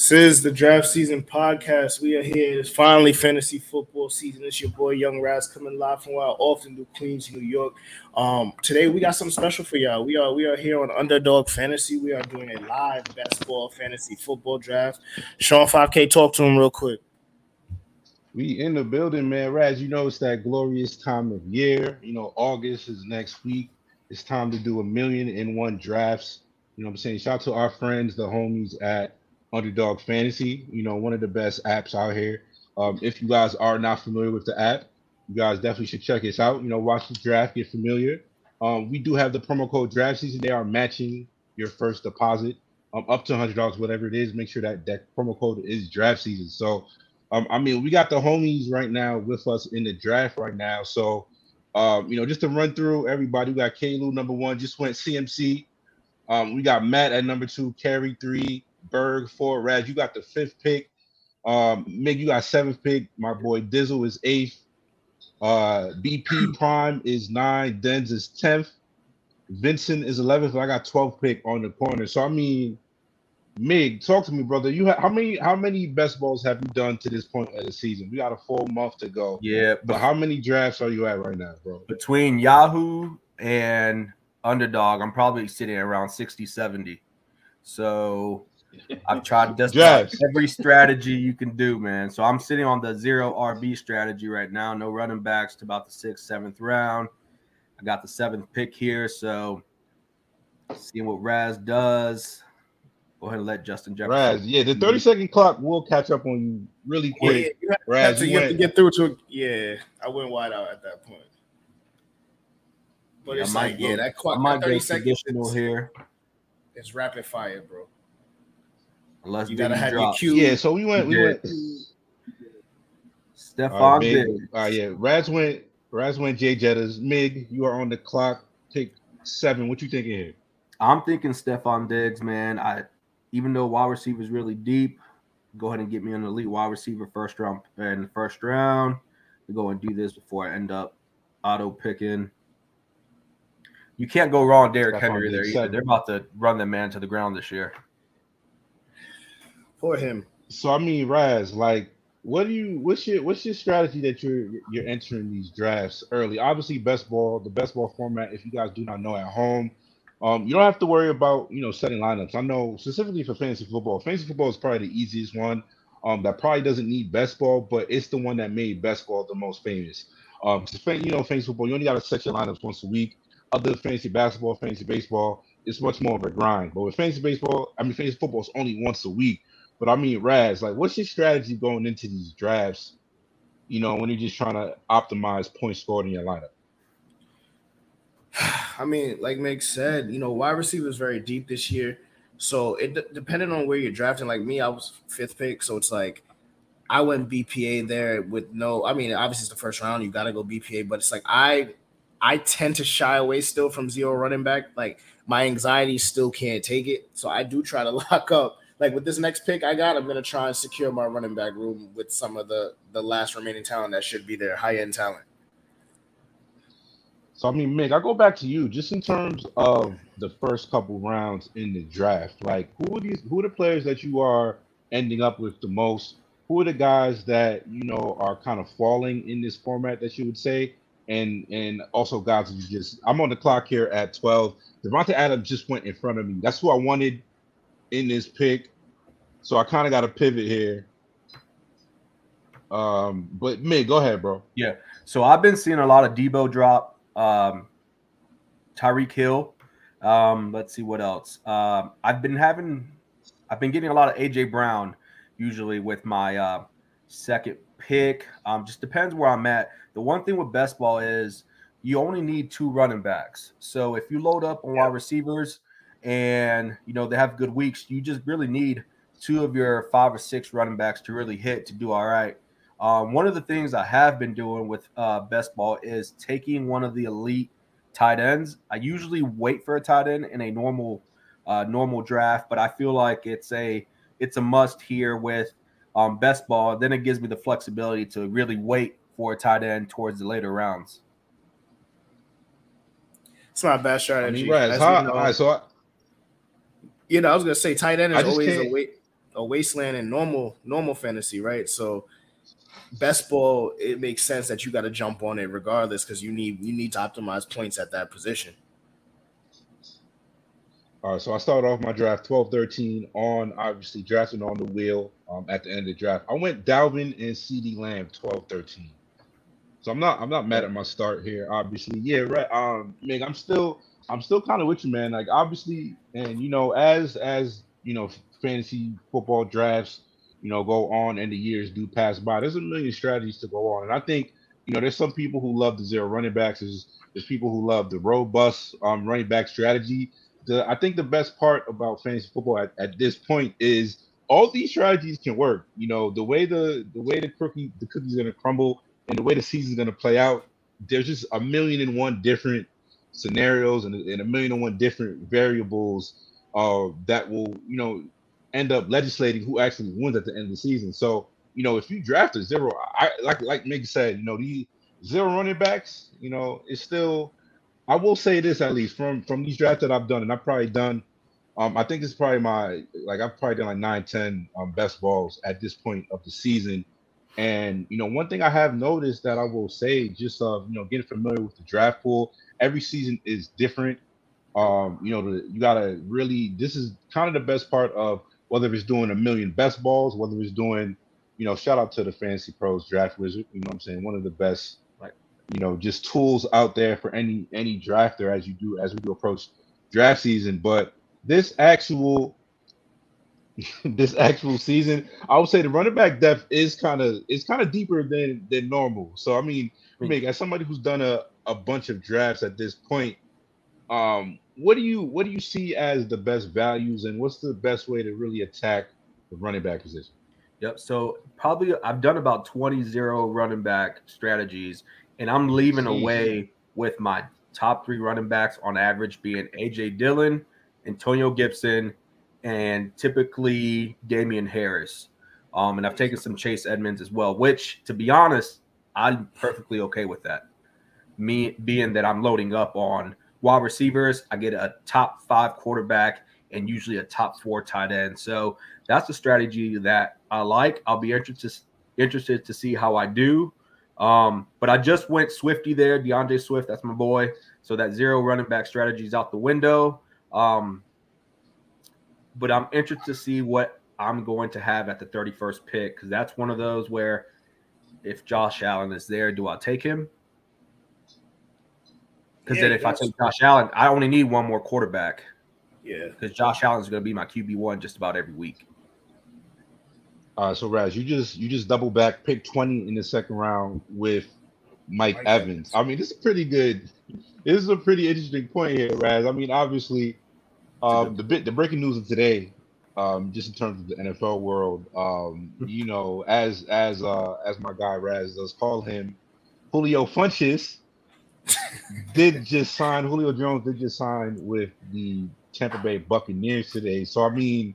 This is the Draft Season podcast. We are here. It's finally fantasy football season. It's your boy Young Raz coming live from where I often do, Queens, New York. Today we got something special for y'all. We are here on Underdog Fantasy. We are doing a live basketball fantasy football draft. Sean 5K, talk to him real quick. We in the building, man. Raz, you know it's that glorious time of year. You know, August is next week. It's time to do 1,000,001 drafts. You know what I'm saying? Shout out to our friends, the homies at Underdog Fantasy, you know, one of the best apps out here. If you guys are not familiar with the app, you guys definitely should check us out. You know, watch the draft, get familiar. We do have the promo code Draft Season. They are matching your first deposit up to $100, whatever it is. Make sure that promo code is Draft Season. So, I mean, we got the homies right now with us in the draft right now. So, you know, just to run through everybody, we got Kalu, number one, just went CMC. We got Matt at number two, Carey, three. Berg, 4, Raz, you got the 5th pick. Mig, you got 7th pick. My boy Dizzle is 8th. BP Prime is 9. Denz is 10th. Vincent is 11th. I got 12th pick on the corner. So I mean, Mig, talk to me, brother. You how many best balls have you done to this point of the season? We got a full month to go. Yeah, but how many drafts are you at right now, bro? Between Yahoo and Underdog, I'm probably sitting around 60, 70. So I've tried just every strategy you can do, man. So I'm sitting on the 0 RB strategy right now. No running backs to about the 6th, 7th round. I got the 7th pick here. So seeing what Raz does. Go ahead and let Justin Jefferson. Raz, yeah, the 30-second clock will catch up on you really quick. Yeah, Raz, you have to get through to it. Yeah, I went wide out at that point. But yeah, it's like, go, yeah, that clock, I might 30 seconds here. It's rapid fire, bro. Unless you gotta have your cue. Yeah, so we went. Stephon Diggs. Yeah. Raz went Jay Jettas. Mig, you are on the clock. Take 7. What you thinking here? I'm thinking Stephon Diggs, man. Even though wide receiver is really deep, go ahead and get me an elite wide receiver first round. We go and do this before I end up auto picking. You can't go wrong, Derrick Henry there either. 7. They're about to run the man to the ground this year. For him. So I mean, Raz, like, what's your strategy that you're entering these drafts early? Obviously, the best ball format. If you guys do not know at home, you don't have to worry about, you know, setting lineups. I know specifically for fantasy football is probably the easiest one. That probably doesn't need best ball, but it's the one that made best ball the most famous. You know, fantasy football, you only got to set your lineups once a week. Other fantasy basketball, fantasy baseball, it's much more of a grind. But with fantasy football is only once a week. But I mean, Raz, like, what's your strategy going into these drafts, you know, when you're just trying to optimize points scored in your lineup? I mean, like Meg said, you know, wide receiver is very deep this year. So it depending on where you're drafting, like me, I was 5th pick. So it's like I went BPA there with obviously it's the first round. You got to go BPA. But it's like I tend to shy away still from 0 running back. Like my anxiety still can't take it. So I do try to lock up. Like with this next pick I got, I'm going to try and secure my running back room with some of the last remaining talent that should be there, high-end talent. So, I mean, Mick, I go back to you just in terms of the first couple rounds in the draft. Like, who are the players that you are ending up with the most? Who are the guys that, you know, are kind of falling in this format that you would say? And also guys that you just – I'm on the clock here at 12. Devonta Adams just went in front of me. That's who I wanted in this pick, so I kind of got to pivot here. But Mig, go ahead, bro. Yeah, so I've been seeing a lot of Debo drop, Tyreek Hill. Let's see what else. I've been getting a lot of AJ Brown usually with my 2nd pick. Just depends where I'm at. The one thing with best ball is you only need 2 running backs. So if you load up on wide receivers, and you know they have good weeks, you just really need 2 of your 5 or 6 running backs to really hit to do all right. One of the things I have been doing with best ball is taking one of the elite tight ends. I usually wait for a tight end in a normal draft, but I feel like it's a must here with best ball. Then it gives me the flexibility to really wait for a tight end towards the later rounds. It's not a bad strategy. I mean, right. All right, so I was going to say tight end is always a wait. a wasteland in normal fantasy, right? So best ball, it makes sense that you got to jump on it regardless because you need to optimize points at that position. All right, so I started off my draft 12-13 on, obviously, drafting on the wheel at the end of the draft. I went Dalvin and CeeDee Lamb 12-13. So I'm not mad at my start here, obviously. Yeah, right. Mig, I'm still kind of with you, man. Like, obviously, and, you know, as you know, fantasy football drafts, you know, go on and the years do pass by, there's a million strategies to go on. And I think, you know, there's some people who love the zero running backs. There's people who love the robust running back strategy. I think the best part about fantasy football at this point is all these strategies can work. You know, the way the cookie's gonna crumble and the way the season's gonna play out, there's just a million and one different scenarios and a million and one different variables that will, you know, end up legislating who actually wins at the end of the season. So, you know, if you draft a zero, I like Mig said, you know, these zero running backs, you know, it's still, I will say this at least from these drafts that I've done, and I've probably done, I think this is probably I've probably done 9, 10 best balls at this point of the season. And, you know, one thing I have noticed that I will say, just, you know, getting familiar with the draft pool, every season is different. You know, this is kind of the best part of whether it's doing a million best balls, whether it's doing, you know, shout out to the Fantasy Pros Draft Wizard, you know what I'm saying? One of the best, you know, just tools out there for any drafter as we do approach draft season. But this actual season, I would say the running back depth is kind of deeper than normal. So I mean, Mig, as somebody who's done a bunch of drafts at this point, what do you see as the best values and what's the best way to really attack the running back position? Yep. So probably I've done about 20-0 running back strategies. And I'm leaving away with my top 3 running backs on average being AJ Dillon, Antonio Gibson, and typically Damian Harris. And I've taken some Chase Edmonds as well, which, to be honest, I'm perfectly okay with that. Me being that I'm loading up on wide receivers, I get a top 5 quarterback and usually a top 4 tight end. So that's a strategy that I like. I'll be interested to see how I do. But I just went Swifty there, DeAndre Swift. That's my boy. So that zero running back strategy is out the window. But I'm interested to see what I'm going to have at the 31st pick, because that's one of those where if Josh Allen is there, do I take him? Because then if I take Josh Allen, I only need one more quarterback. Yeah. Because Josh Allen is going to be my QB1 just about every week. All right, so Raz, you just double back, pick 20 in the second round with Mike Evans. I mean, this is a pretty interesting point here, Raz. I mean, obviously, the breaking news of today, just in terms of the NFL world, you know, as my guy Raz does call him, Julio Funches Julio Jones did just sign with the Tampa Bay Buccaneers today. So I mean,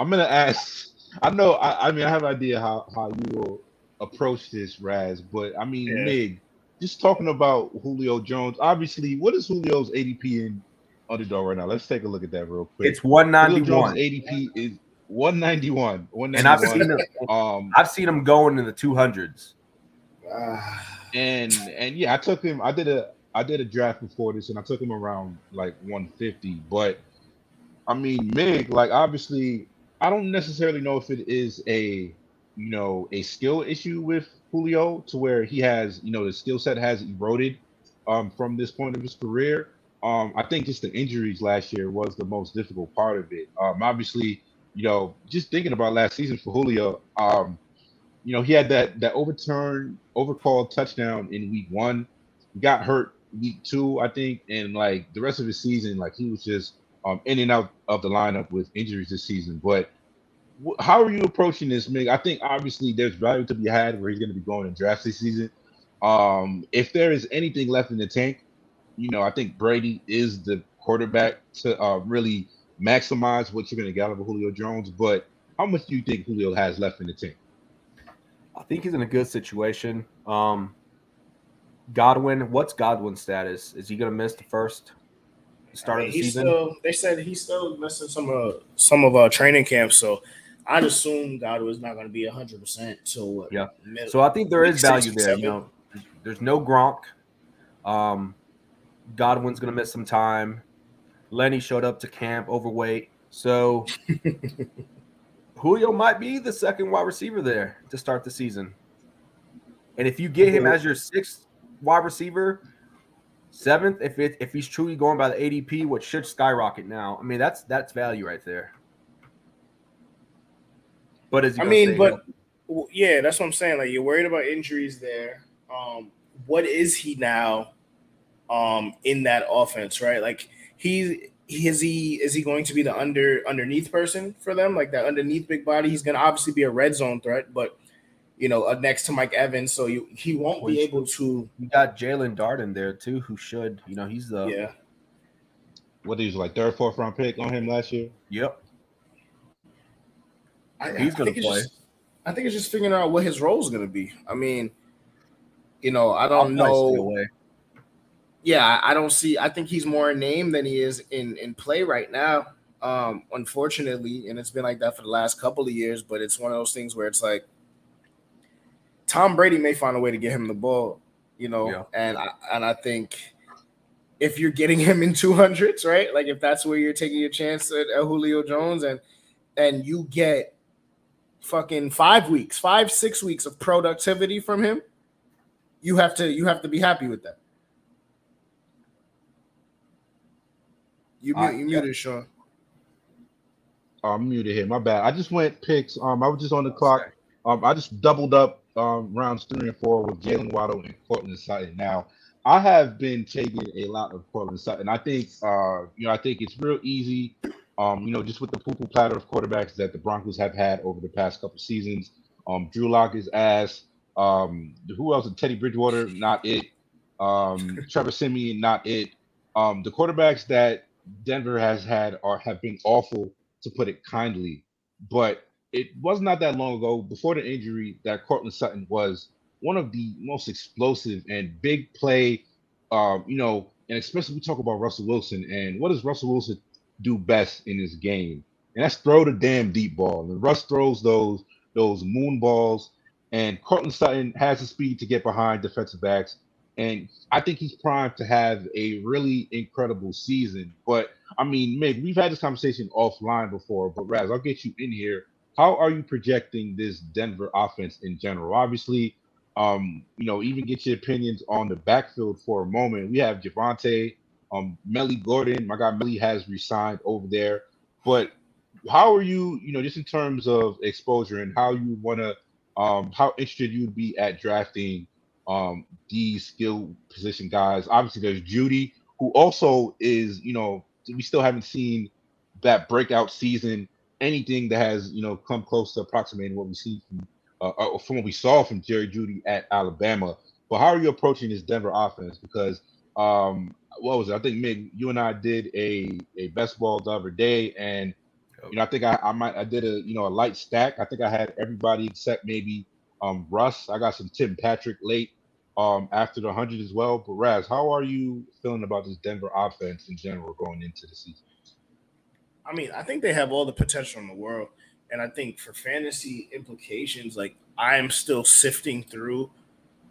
I'm gonna ask. I know. I mean, I have an idea how you will approach this, Raz. But I mean, Mig, just talking about Julio Jones. Obviously, what is Julio's ADP in Underdog right now? Let's take a look at that real quick. It's 191. Julio Jones' ADP is 191. And I've seen him going in the 200s. And yeah, I took him. I did a draft before this, and I took him around like 150. But I mean, Mig, like obviously, I don't necessarily know if it is a skill issue with Julio to where he has, you know, the skill set has eroded from this point of his career. I think just the injuries last year was the most difficult part of it. Obviously, you know, just thinking about last season for Julio, you know, he had that overcalled touchdown in week 1, got hurt week 2, I think, and like the rest of his season, like he was just in and out of the lineup with injuries this season. But how are you approaching this, Mig? I think obviously there's value to be had where he's going to be going in draft this season. If there is anything left in the tank, you know, I think Brady is the quarterback to really maximize what you're going to get out of Julio Jones. But how much do you think Julio has left in the tank? I think he's in a good situation. Godwin, what's Godwin's status? Is he going to miss the first? Start of the season? They said he's still missing some of our training camp, so I'd assume Goddard is not going to be 100%. So yeah, so I think there is value there. You know, there's no Gronk. Godwin's going to miss some time. Lenny showed up to camp overweight, so Julio might be the second wide receiver there to start the season. And if you get him as your sixth wide receiver, seventh, if he's truly going by the ADP, which should skyrocket now, I mean that's value right there. But as you yeah, that's what I'm saying. Like, you're worried about injuries there. What is he now in that offense, right? Like, is he going to be the underneath person for them, like that underneath big body? He's going to obviously be a red zone threat, but you know, next to Mike Evans, so he won't be able to. You got Jalen Darden there too, who should, you know, he's the what is like third, fourth round pick on him last year. Yep, he's going to play. I think it's just figuring out what his role is going to be. I mean, you know, I don't know. Yeah, I don't see. I think he's more in name than he is in play right now. Unfortunately, and it's been like that for the last couple of years. But it's one of those things where it's like, Tom Brady may find a way to get him the ball, you know, and I think if you're getting him in 200s, right, like if that's where you're taking your chance at Julio Jones and you get fucking 5 weeks, 5-6 weeks of productivity from him, you have to be happy with that. You muted, Sean. Oh, I'm muted here. My bad. I just went picks. I was just on the clock. I just doubled up. Rounds 3 and 4 with Jalen Waddle and Cortland Sutton. Now, I have been taking a lot of Cortland Sutton. I think, you know, I think it's real easy, you know, just with the poo-poo platter of quarterbacks that the Broncos have had over the past couple seasons. Drew Lock is ass. Who else? Teddy Bridgewater, not it. Trevor Siemian, not it. The quarterbacks that Denver has had have been awful, to put it kindly, but it was not that long ago, before the injury, that Cortland Sutton was one of the most explosive and big play, you know, and especially we talk about Russell Wilson. And what does Russell Wilson do best in his game? And that's throw the damn deep ball. And Russ throws those moon balls. And Cortland Sutton has the speed to get behind defensive backs. And I think he's primed to have a really incredible season. But, I mean, Mig, we've had this conversation offline before. But, Raz, I'll get you in here. How are you projecting this Denver offense in general? Obviously, you know, even get your opinions on the backfield for a moment. We have Javonte, Melly Gordon. My guy Melly has resigned over there. But how are you, you know, just in terms of exposure and how you want to, how interested you'd be at drafting these skill position guys? Obviously, there's Jeudy, who also is, you know, we still haven't seen that breakout season. Anything that has, you know, come close to approximating what we see from what we saw from Jerry Jeudy at Alabama. But how are you approaching this Denver offense? Because what was it? I think, Mig, you and I did a best ball the other day, and you know, I think I did a, you know, a light stack. I think I had everybody except maybe Russ. I got some Tim Patrick late after the 100 as well. But Raz, how are you feeling about this Denver offense in general going into the season? I mean, I think they have all the potential in the world. And I think for fantasy implications, like, I am still sifting through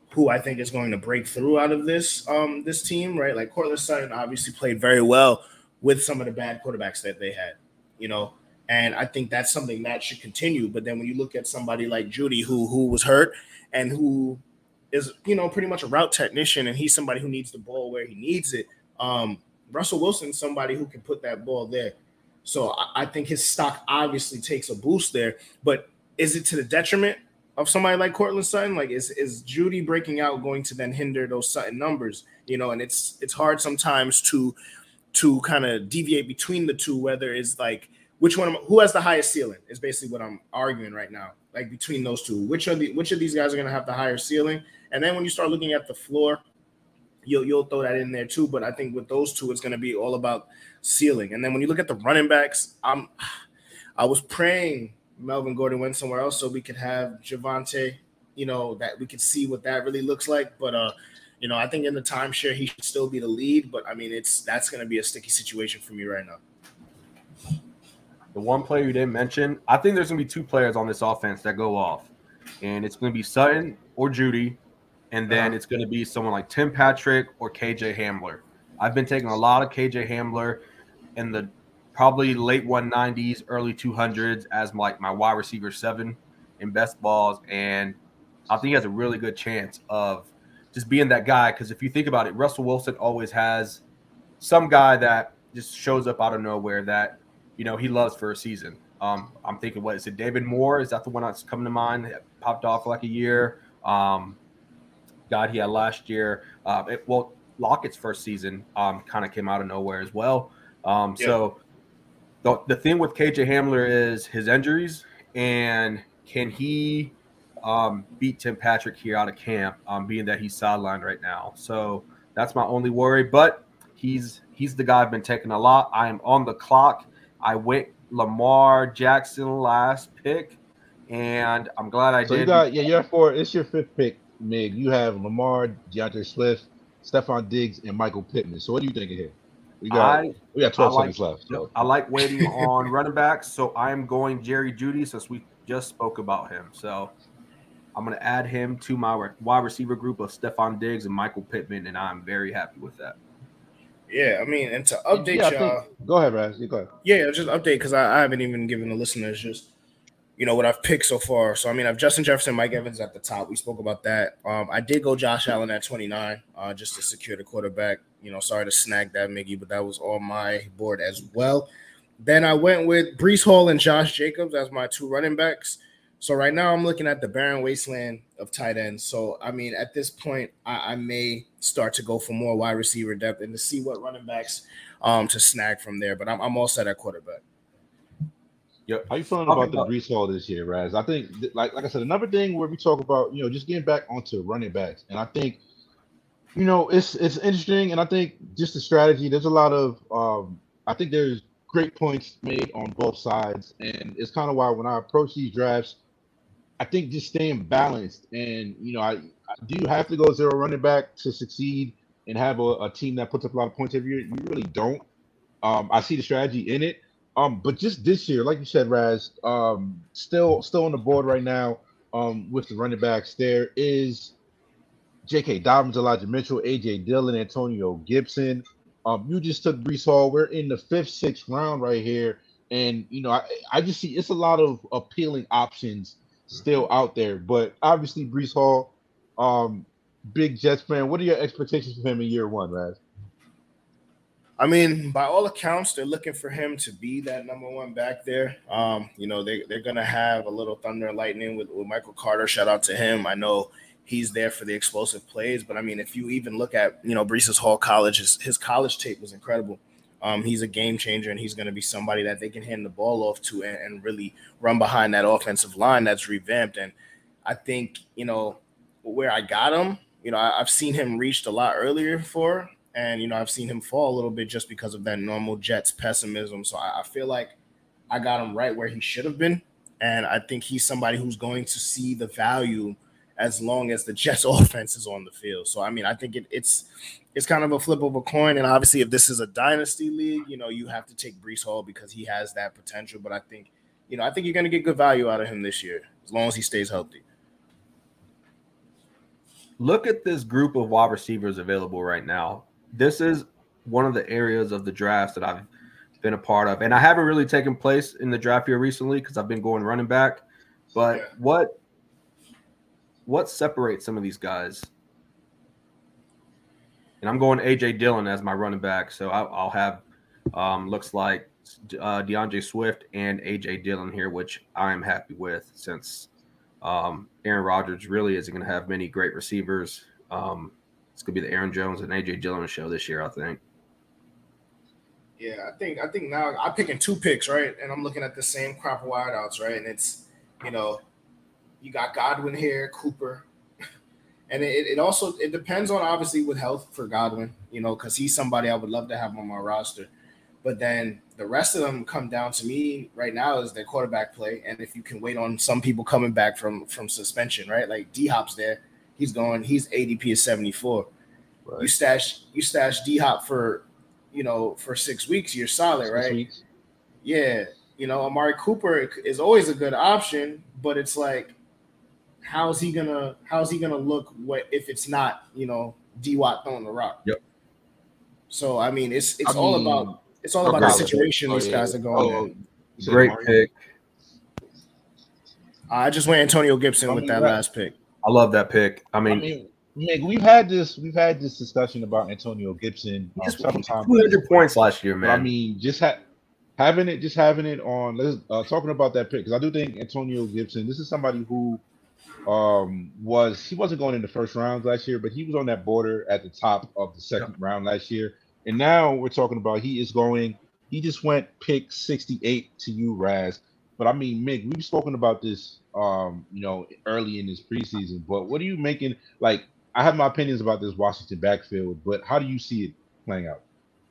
who I think is going to break through out of this this team, right? Like, Cortland Sutton obviously played very well with some of the bad quarterbacks that they had, you know. And I think that's something that should continue. But then when you look at somebody like Jeudy, who was hurt and who is, you know, pretty much a route technician, and he's somebody who needs the ball where he needs it, Russell Wilson's somebody who can put that ball there. So I think his stock obviously takes a boost there, but is it to the detriment of somebody like Cortland Sutton? Like, is Jeudy breaking out going to then hinder those Sutton numbers? You know, and it's hard sometimes to kind of deviate between the two, whether it's like which one, who has the highest ceiling is basically what I'm arguing right now. Like, between those two, which of these guys are going to have the higher ceiling? And then when you start looking at the floor, you'll throw that in there too. But I think with those two, it's going to be all about ceiling. And then when you look at the running backs, I was praying Melvin Gordon went somewhere else so we could have Javonte, you know, that we could see what that really looks like. But, you know, I think in the timeshare, he should still be the lead. But, I mean, that's going to be a sticky situation for me right now. the one player you didn't mention, I think there's going to be two players on this offense that go off. And it's going to be Sutton or Jeudy, and then it's going to be someone like Tim Patrick or KJ Hamler. I've been taking a lot of KJ Hamler in the probably late 190s, early 200s as my wide receiver 7 in best balls. And I think he has a really good chance of just being that guy. Because if you think about it, Russell Wilson always has some guy that just shows up out of nowhere that, you know, he loves for a season. I'm thinking, what is it? David Moore? Is that the one that's coming to mind? It popped off for like a year. He had last year. Lockett's first season kind of came out of nowhere as well. So the thing with KJ Hamler is his injuries, and can he beat Tim Patrick here out of camp, being that he's sidelined right now. So that's my only worry, but he's the guy I've been taking a lot. I am on the clock. I went Lamar Jackson last pick, and I'm glad I did. It's your fifth pick, Mig. You have Lamar, DeAndre Swift, Stephon Diggs, and Michael Pittman. So what do you think of here? We got 12 seconds left. So. I like waiting on running backs, so I'm going Jerry Jeudy since we just spoke about him. So I'm going to add him to my wide receiver group of Stephon Diggs and Michael Pittman, and I'm very happy with that. Yeah, I mean, and to update y'all. Go ahead, Raz. You go ahead. Yeah, just update because I haven't even given the listeners just, you know, what I've picked so far. So, I mean, I've Justin Jefferson, Mike Evans at the top. We spoke about that. I did go Josh Allen at 29 just to secure the quarterback. You know, sorry to snag that, Miggy, but that was on my board as well. Then I went with Breece Hall and Josh Jacobs as my two running backs. So right now I'm looking at the barren wasteland of tight ends. So, I mean, at this point, I may start to go for more wide receiver depth and to see what running backs to snag from there. But I'm all set at quarterback. Yep. How you feeling about the Breece Hall this year, Raz? I think, like I said, another thing where we talk about, you know, just getting back onto running backs. And I think, you know, it's interesting. And I think just the strategy, there's a lot of I think there's great points made on both sides. And it's kind of why when I approach these drafts, I think just staying balanced and, you know, I do have to go zero running back to succeed and have a team that puts up a lot of points every year. You really don't. I see the strategy in it. But just this year, like you said, Raz, still on the board right now with the running backs. There is JK Dobbins, Elijah Mitchell, AJ Dillon, Antonio Gibson. You just took Breece Hall. We're in the 5th, 6th round right here. And, you know, I just see it's a lot of appealing options still out there, but obviously Breece Hall, big Jets fan. What are your expectations for him in year one, Raz? I mean, by all accounts, they're looking for him to be that number one back there. You know, they're gonna have a little thunder and lightning with Michael Carter. Shout out to him. I know he's there for the explosive plays, but I mean, if you even look at, you know, Breece Hall college, his college tape was incredible. He's a game changer, and he's going to be somebody that they can hand the ball off to and really run behind that offensive line that's revamped. And I think, you know, where I got him, you know, I've seen him reached a lot earlier for, and, you know, I've seen him fall a little bit just because of that normal Jets pessimism. So I feel like I got him right where he should have been. And I think he's somebody who's going to see the value as long as the Jets offense is on the field. So, I mean, I think it's kind of a flip of a coin. And obviously, if this is a dynasty league, you know, you have to take Breece Hall because he has that potential. But I think, you know, you're going to get good value out of him this year as long as he stays healthy. Look at this group of wide receivers available right now. This is one of the areas of the drafts that I've been a part of. And I haven't really taken place in the draft here recently because I've been going running back. But what separates some of these guys? And I'm going AJ Dillon as my running back, so I'll have looks like DeAndre Swift and AJ Dillon here, which I am happy with since Aaron Rodgers really isn't going to have many great receivers. It's going to be the Aaron Jones and AJ Dillon show this year, I think. Yeah, I think now I'm picking two picks, right? And I'm looking at the same crop of wideouts, right? And it's, you know, you got Godwin here, Cooper. And it also depends on, obviously, with health for Godwin, you know, because he's somebody I would love to have on my roster. But then the rest of them come down to me right now is their quarterback play. And if you can wait on some people coming back from suspension, right? Like D-Hop's there. He's ADP is 74. Right. You stash D-Hop for 6 weeks. You're solid, right? Yeah. You know, Amari Cooper is always a good option, but it's like, how's he gonna look if it's not, you know, D. Watt throwing the rock? Yep. So I mean, it's all about the situation these guys are going in. Great pick. I just went Antonio Gibson with that last pick. I love that pick. I mean Nick, we've had this discussion about Antonio Gibson. He just won 200 points last year, man. I mean, just having it on. Let's talking about that pick, because I do think Antonio Gibson, this is somebody who wasn't going in the first round last year, but he was on that border at the top of the second round last year. And now we're talking about he just went pick 68 to you, Raz. But I mean, Mig, we've spoken about this, early in this preseason. But what are you making? Like, I have my opinions about this Washington backfield, but how do you see it playing out?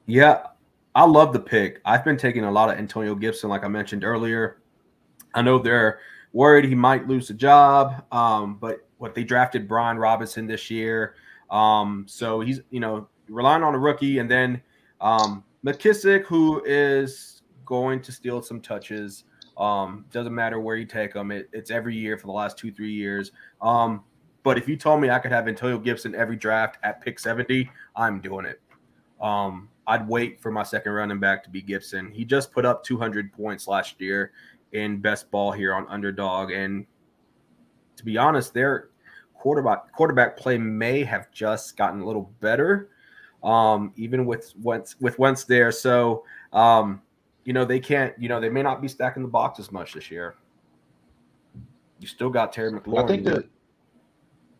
Yeah, I love the pick. I've been taking a lot of Antonio Gibson, like I mentioned earlier. I know they're worried he might lose a job, but what they drafted Brian Robinson this year, so he's relying on a rookie, and then McKissic, who is going to steal some touches. Doesn't matter where you take them. It's every year for the last 2-3 years. But if you told me I could have Antonio Gibson every draft at pick 70, I'm doing it. I'd wait for my second running back to be Gibson. He just put up 200 points last year in best ball here on Underdog. And to be honest, their quarterback play may have just gotten a little better, even with Wentz there. So, they can't, they may not be stacking the box as much this year. You still got Terry McLaurin. I think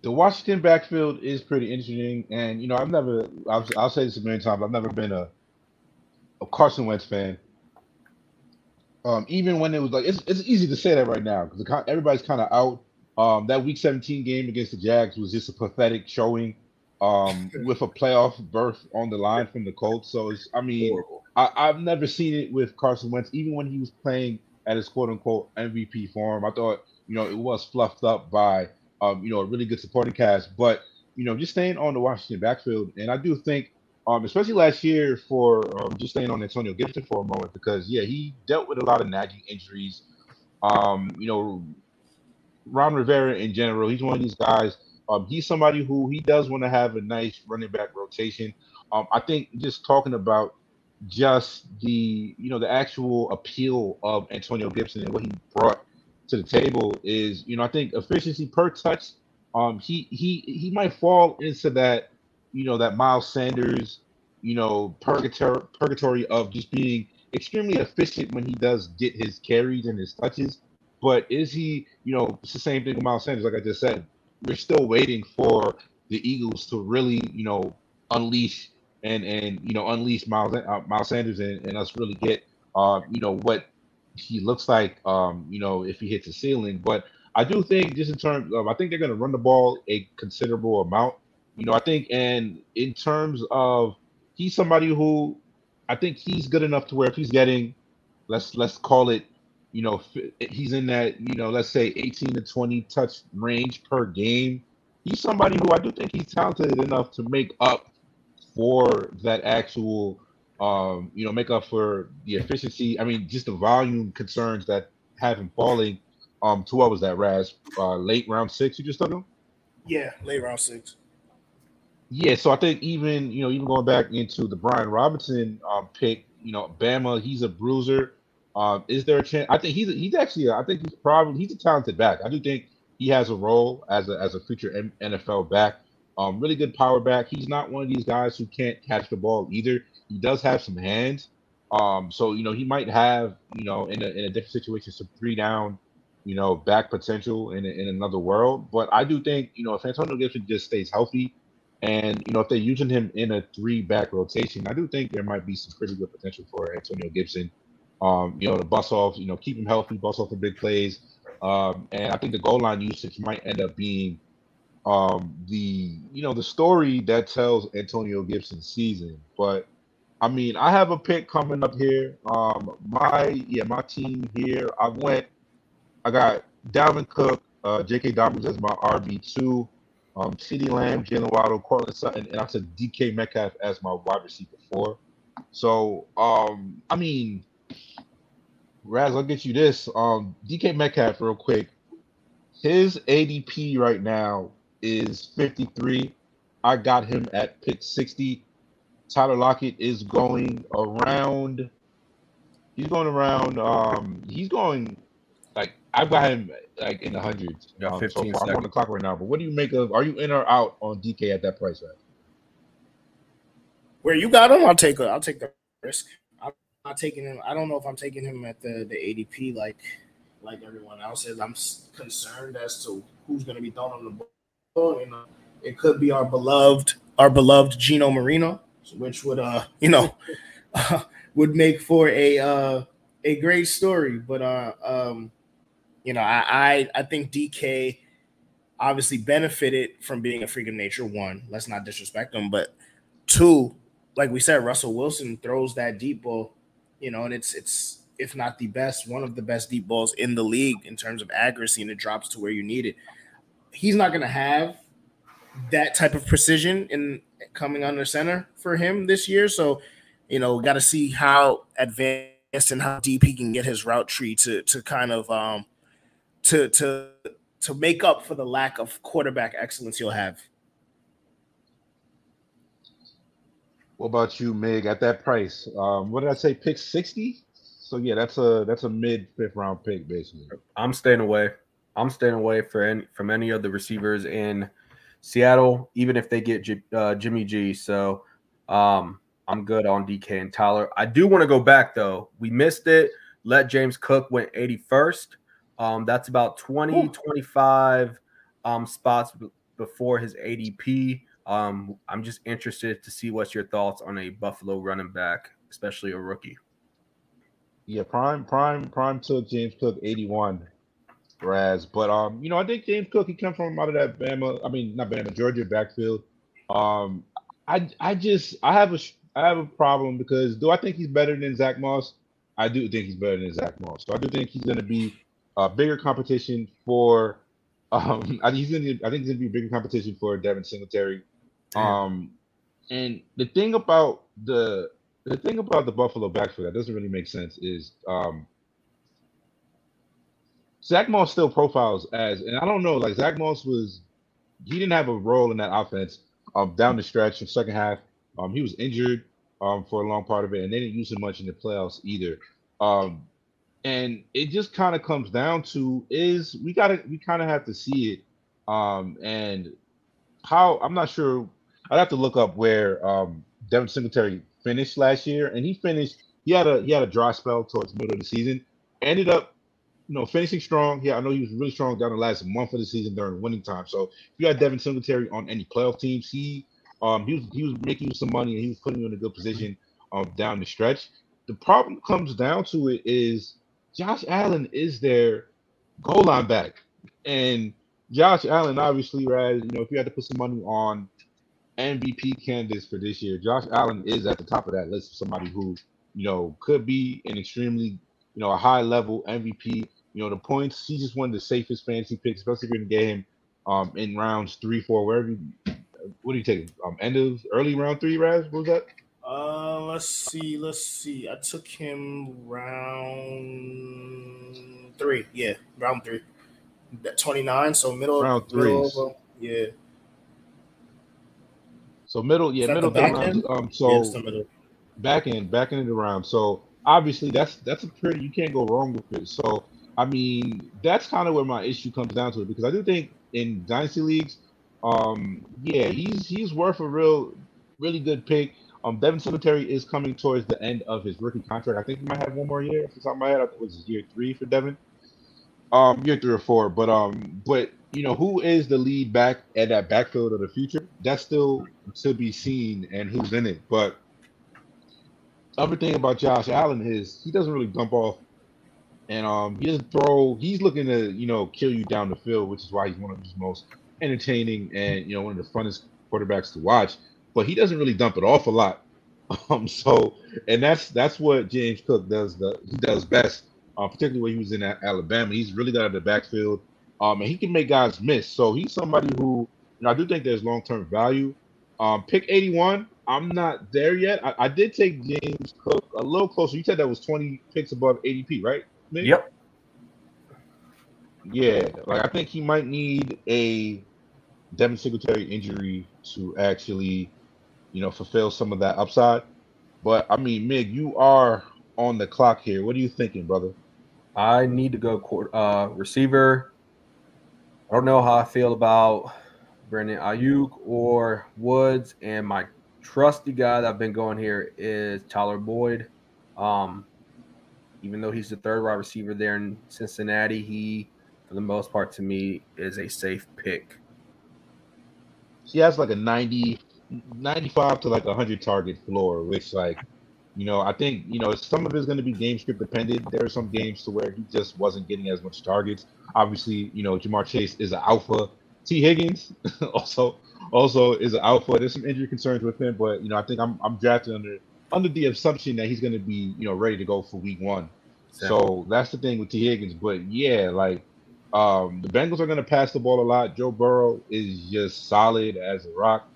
the Washington backfield is pretty interesting. And, I'll say this a million times, I've never been a Carson Wentz fan. Even when it was like, it's easy to say that right now because everybody's kind of out. That Week 17 game against the Jags was just a pathetic showing with a playoff berth on the line from the Colts. So, horrible. I've never seen it with Carson Wentz, even when he was playing at his quote-unquote MVP form. I thought, it was fluffed up by, a really good supporting cast. But, just staying on the Washington backfield, and I do think, especially last year for just staying on Antonio Gibson for a moment, because, he dealt with a lot of nagging injuries. Ron Rivera in general, he's one of these guys. He's somebody who he does want to have a nice running back rotation. I think just talking about just the the actual appeal of Antonio Gibson and what he brought to the table is I think efficiency per touch, he might fall into that that Miles Sanders purgatory of just being extremely efficient when he does get his carries and his touches, but is he it's the same thing with Miles Sanders. Like I just said, we're still waiting for the Eagles to really unleash unleash Miles Sanders and us really get what he looks like if he hits the ceiling. But I do think just in terms of I think they're going to run the ball a considerable amount. I think and in terms of he's somebody who I think he's good enough to where if he's getting let's call it he's in that let's say 18 to 20 touch range per game. He's somebody who I do think he's talented enough to make up for that actual, make up for the efficiency. I mean, just the volume concerns that have him falling to what was that, Raz? Late round 6, you just took him? Yeah, late round 6. Yeah, so I think even, even going back into the Brian Robinson pick, Bama, he's a bruiser. Is there a chance? I think he's a talented back. I do think he has a role as a future NFL back. Really good power back. He's not one of these guys who can't catch the ball either. He does have some hands. So, he might have, in a different situation, some 3-down, back potential in another world. But I do think, if Antonio Gibson just stays healthy and, if they're using him in a 3-back rotation, I do think there might be some pretty good potential for Antonio Gibson, to bust off, keep him healthy, bust off the big plays. And I think the goal line usage might end up being the story that tells Antonio Gibson's season. But I mean, I have a pick coming up here. My team here. I got Dalvin Cook, JK Dobbins as my RB2, CeeDee Lamb, Jalen Waddle, Cortland Sutton, and I said DK Metcalf as my wide receiver 4. So I mean, Raz, I'll get you this. DK Metcalf, real quick. His ADP right now is 53. I got him at pick 60. Tyler Lockett is going around. He's going like I've got him like in the hundreds. You know, 15 so far. I'm on the clock right now. But what do you make of? Are you in or out on DK at that price range? Where you got him, I'll take the risk. I'm not taking him. I don't know if I'm taking him at the ADP like everyone else is. I'm concerned as to who's going to be thrown on the ball. You know, it could be our beloved Gino Marino, which would would make for a great story. But I think DK obviously benefited from being a freak of nature. One, let's not disrespect him, but two, like we said, Russell Wilson throws that deep ball, you know, and it's if not the best, one of the best deep balls in the league in terms of accuracy, and it drops to where you need it. He's not going to have that type of precision in coming under center for him this year, so you know, got to see how advanced and how deep he can get his route tree to kind of to make up for the lack of quarterback excellence he'll have. What about you, Mig? At that price, what did I say? Pick 60. So yeah, that's a mid fifth round pick basically. I'm staying away from any of the receivers in Seattle, even if they get Jimmy G. So I'm good on DK and Tyler. I do want to go back, though. We missed it. Let James Cook went 81st. That's about 20, 25 spots before his ADP. I'm just interested to see what's your thoughts on a Buffalo running back, especially a rookie. Yeah, Prime took James Cook 81, Raz. But, you know, I think James Cook, he comes from out of that Georgia backfield. I have a problem because do I think he's better than Zach Moss? I do think he's better than Zach Moss. So I do think he's going to be a bigger competition for Devin Singletary. And the thing about the Buffalo backfield that doesn't really make sense is Zach Moss still profiles as, and I don't know, like Zach Moss he didn't have a role in that offense down the stretch from second half. He was injured for a long part of it, and they didn't use him much in the playoffs either. And it just kind of comes down to is we kind of have to see it, and how I'm not sure. I'd have to look up where Devin Singletary finished last year, and he had a dry spell towards the middle of the season. Ended up, you know, finishing strong. Yeah, I know he was really strong down the last month of the season during winning time. So if you got Devin Singletary on any playoff teams, he was making some money and he was putting you in a good position down the stretch. The problem comes down to it is Josh Allen is their goal line back. And Josh Allen, obviously, right, you know, if you had to put some money on MVP candidates for this year, Josh Allen is at the top of that list of somebody who, you know, could be an extremely, you know, a high-level MVP. You know, the points, he's just one of the safest fantasy picks, especially if you're going to get him in rounds 3, 4, wherever you – what do you take? End of early round 3, Raz? What was that? Let's see. I took him round 3. Yeah, round 3. That 29, so middle. Round 3. Yeah. So middle, yeah, middle back end. Back end of the round. So obviously that's a pretty. You can't go wrong with it. So I mean that's kind of where my issue comes down to it because I do think in dynasty leagues. Yeah, he's worth a really good pick. Devin Singletary is coming towards the end of his rookie contract. I think he might have one more year. Off the top of my head, I think it was year 3 for Devin. Year 3 or 4. But you know, who is the lead back at that backfield of the future? That's still to be seen and who's in it. But the other thing about Josh Allen is he doesn't really dump off and he doesn't throw. He's looking to, you know, kill you down the field, which is why he's one of his most entertaining and, you know, one of the funnest quarterbacks to watch, but he doesn't really dump it off a lot. So, and that's what James Cook does best, particularly when he was in Alabama. He's really good at the backfield, and he can make guys miss. So he's somebody who, you know, I do think there's long-term value. Pick 81, I'm not there yet. I did take James Cook a little closer. You said that was 20 picks above ADP, right, Nick? Yep. Yeah, like I think he might need a Devin Singletary injury to actually, you know, fulfill some of that upside. But, I mean, Mig, you are on the clock here. What are you thinking, brother? I need to go receiver. I don't know how I feel about Brandon Ayuk or Woods. And my trusty guy that I've been going here is Tyler Boyd. Even though he's the third wide receiver there in Cincinnati, he, for the most part, to me, is a safe pick. He has like a 95 to like 100 target floor, which, like, you know, I think, you know, some of it's going to be game script dependent. There are some games to where he just wasn't getting as much targets. Obviously, you know, Jamar Chase is an alpha. T. Higgins also is an alpha. There's some injury concerns with him, but, you know, I think I'm drafted under the assumption that he's going to be, you know, ready to go for week one. So that's the thing with T. Higgins. But, yeah, like, the Bengals are going to pass the ball a lot. Joe Burrow is just solid as a rock.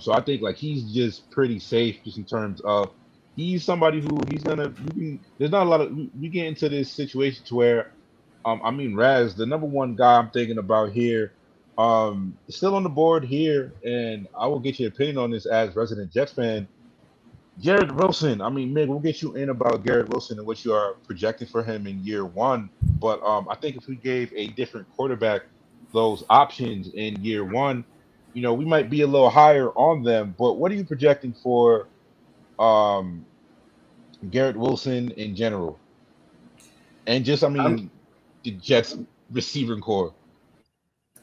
So I think, like, he's just pretty safe just in terms of he's somebody who there's not a lot of – we get into this situation to where, I mean, Raz, the number one guy I'm thinking about here, still on the board here, and I will get your opinion on this as resident Jets fan. Garrett Wilson. I mean, Mig, we'll get you in about Garrett Wilson and what you are projecting for him in year one. But I think if we gave a different quarterback those options in year one, you know, we might be a little higher on them. But what are you projecting for Garrett Wilson in general? And just, I mean, the Jets receiving core.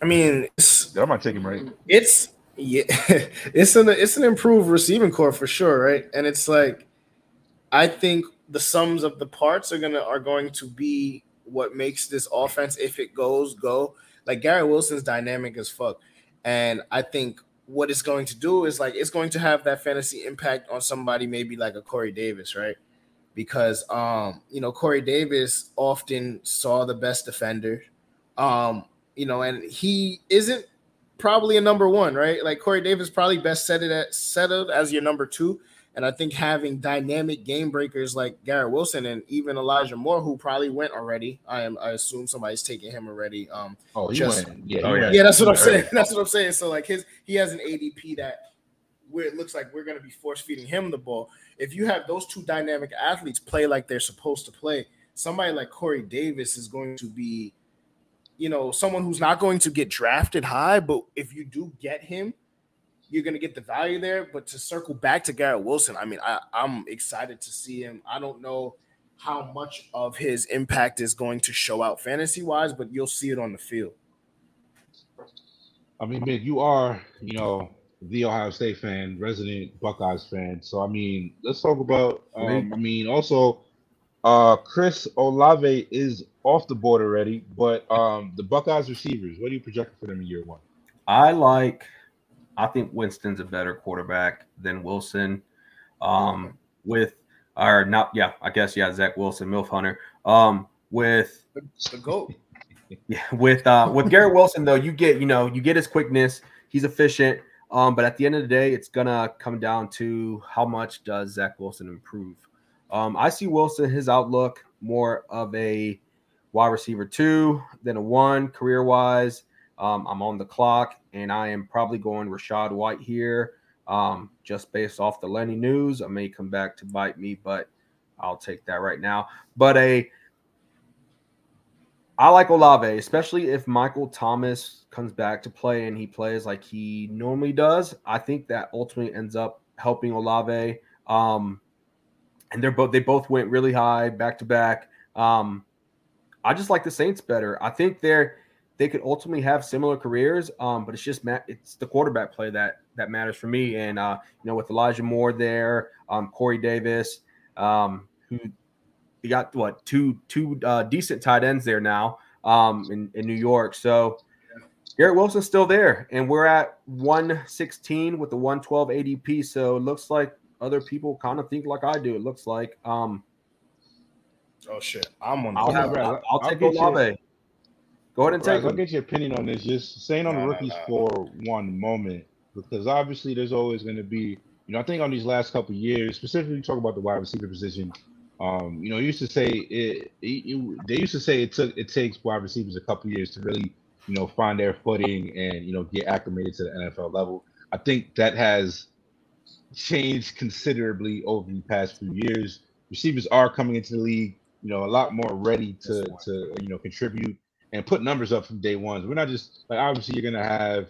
I mean, I might take him right. It's an improved receiving core for sure, right? And it's like, I think the sums of the parts are going to be what makes this offense, if it go. Like, Garrett Wilson's dynamic as fuck, and I think what it's going to do is, like, it's going to have that fantasy impact on somebody maybe like a Corey Davis, right? Because you know, Corey Davis often saw the best defender, you know, and he isn't probably a number one, right? Like, Corey Davis probably best settled as your number two. And I think having dynamic game breakers like Garrett Wilson and even Elijah Moore, who probably went already. I assume somebody's taking him already. He went. Yeah, that's what I'm saying. That's what I'm saying. So, like, he has an ADP that where it looks like we're going to be force feeding him the ball. If you have those two dynamic athletes play like they're supposed to play, somebody like Corey Davis is going to be, you know, someone who's not going to get drafted high, but if you do get him, you're going to get the value there. But to circle back to Garrett Wilson, I mean, I'm excited to see him. I don't know how much of his impact is going to show out fantasy-wise, but you'll see it on the field. I mean, Big, you are, you know, the Ohio State fan, resident Buckeyes fan. So, I mean, let's talk about, Chris Olave is off the board already, but the Buckeyes receivers, what are you projecting for them in year one? I think Winston's a better quarterback than Wilson. Zach Wilson, MILF Hunter. With the GOAT. Yeah, with Garrett Wilson though, you get his quickness, he's efficient. But at the end of the day, it's gonna come down to how much does Zach Wilson improve. I see Wilson, his outlook more of a wide receiver 2 than a 1 career-wise. I'm on the clock, and I am probably going Rachaad White here. Just based off the Lenny news, I may come back to bite me, but I'll take that right now. But I like Olave, especially if Michael Thomas comes back to play and he plays like he normally does. I think that ultimately ends up helping Olave. And they both went really high back-to-back. I just like the Saints better. I think they could ultimately have similar careers, but it's just it's the quarterback play that matters for me. And you know, with Elijah Moore there, Corey Davis, who you got what two decent tight ends there now in New York. So Garrett Wilson's still there, and we're at 116 with the 112 ADP. So it looks like other people kind of think like I do. It looks like Oh shit! I'm on. I'll take Olave. Go ahead and take. I'll get your opinion on this. Just staying on the rookies for one moment, because obviously there's always going to be you know, I think on these last couple of years, specifically talk about the wide receiver position, you know, used to say it takes wide receivers a couple of years to really, you know, find their footing and, you know, get acclimated to the NFL level. I think that has changed considerably over the past few years. Receivers are coming into the league, you know, a lot more ready to you know, contribute and put numbers up from day one. We're not just, like, obviously you're going to have,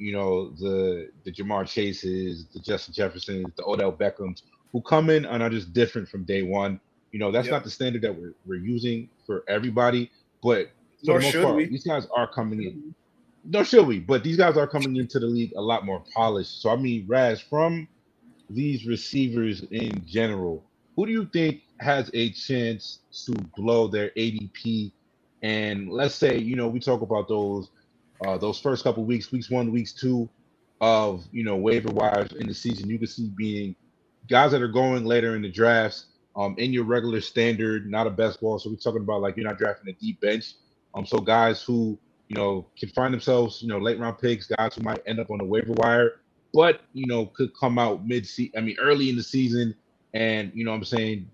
you know, the Jamar Chases, the Justin Jeffersons, the Odell Beckhams, who come in and are just different from day one. You know, that's not the standard that we're using for everybody, but for the most part, these guys are coming in. Nor should we, but these guys are coming into the league a lot more polished. So, I mean, Raz, from these receivers in general, who do you think has a chance to blow their ADP? And let's say, you know, we talk about those first couple weeks, weeks 1, weeks 2 of, you know, waiver wires in the season. You can see being guys that are going later in the drafts, in your regular standard, not a best ball. So we're talking about, like, you're not drafting a deep bench. So guys who, you know, can find themselves, you know, late round picks, guys who might end up on the waiver wire, but, you know, could come out early in the season and, you know what I'm saying,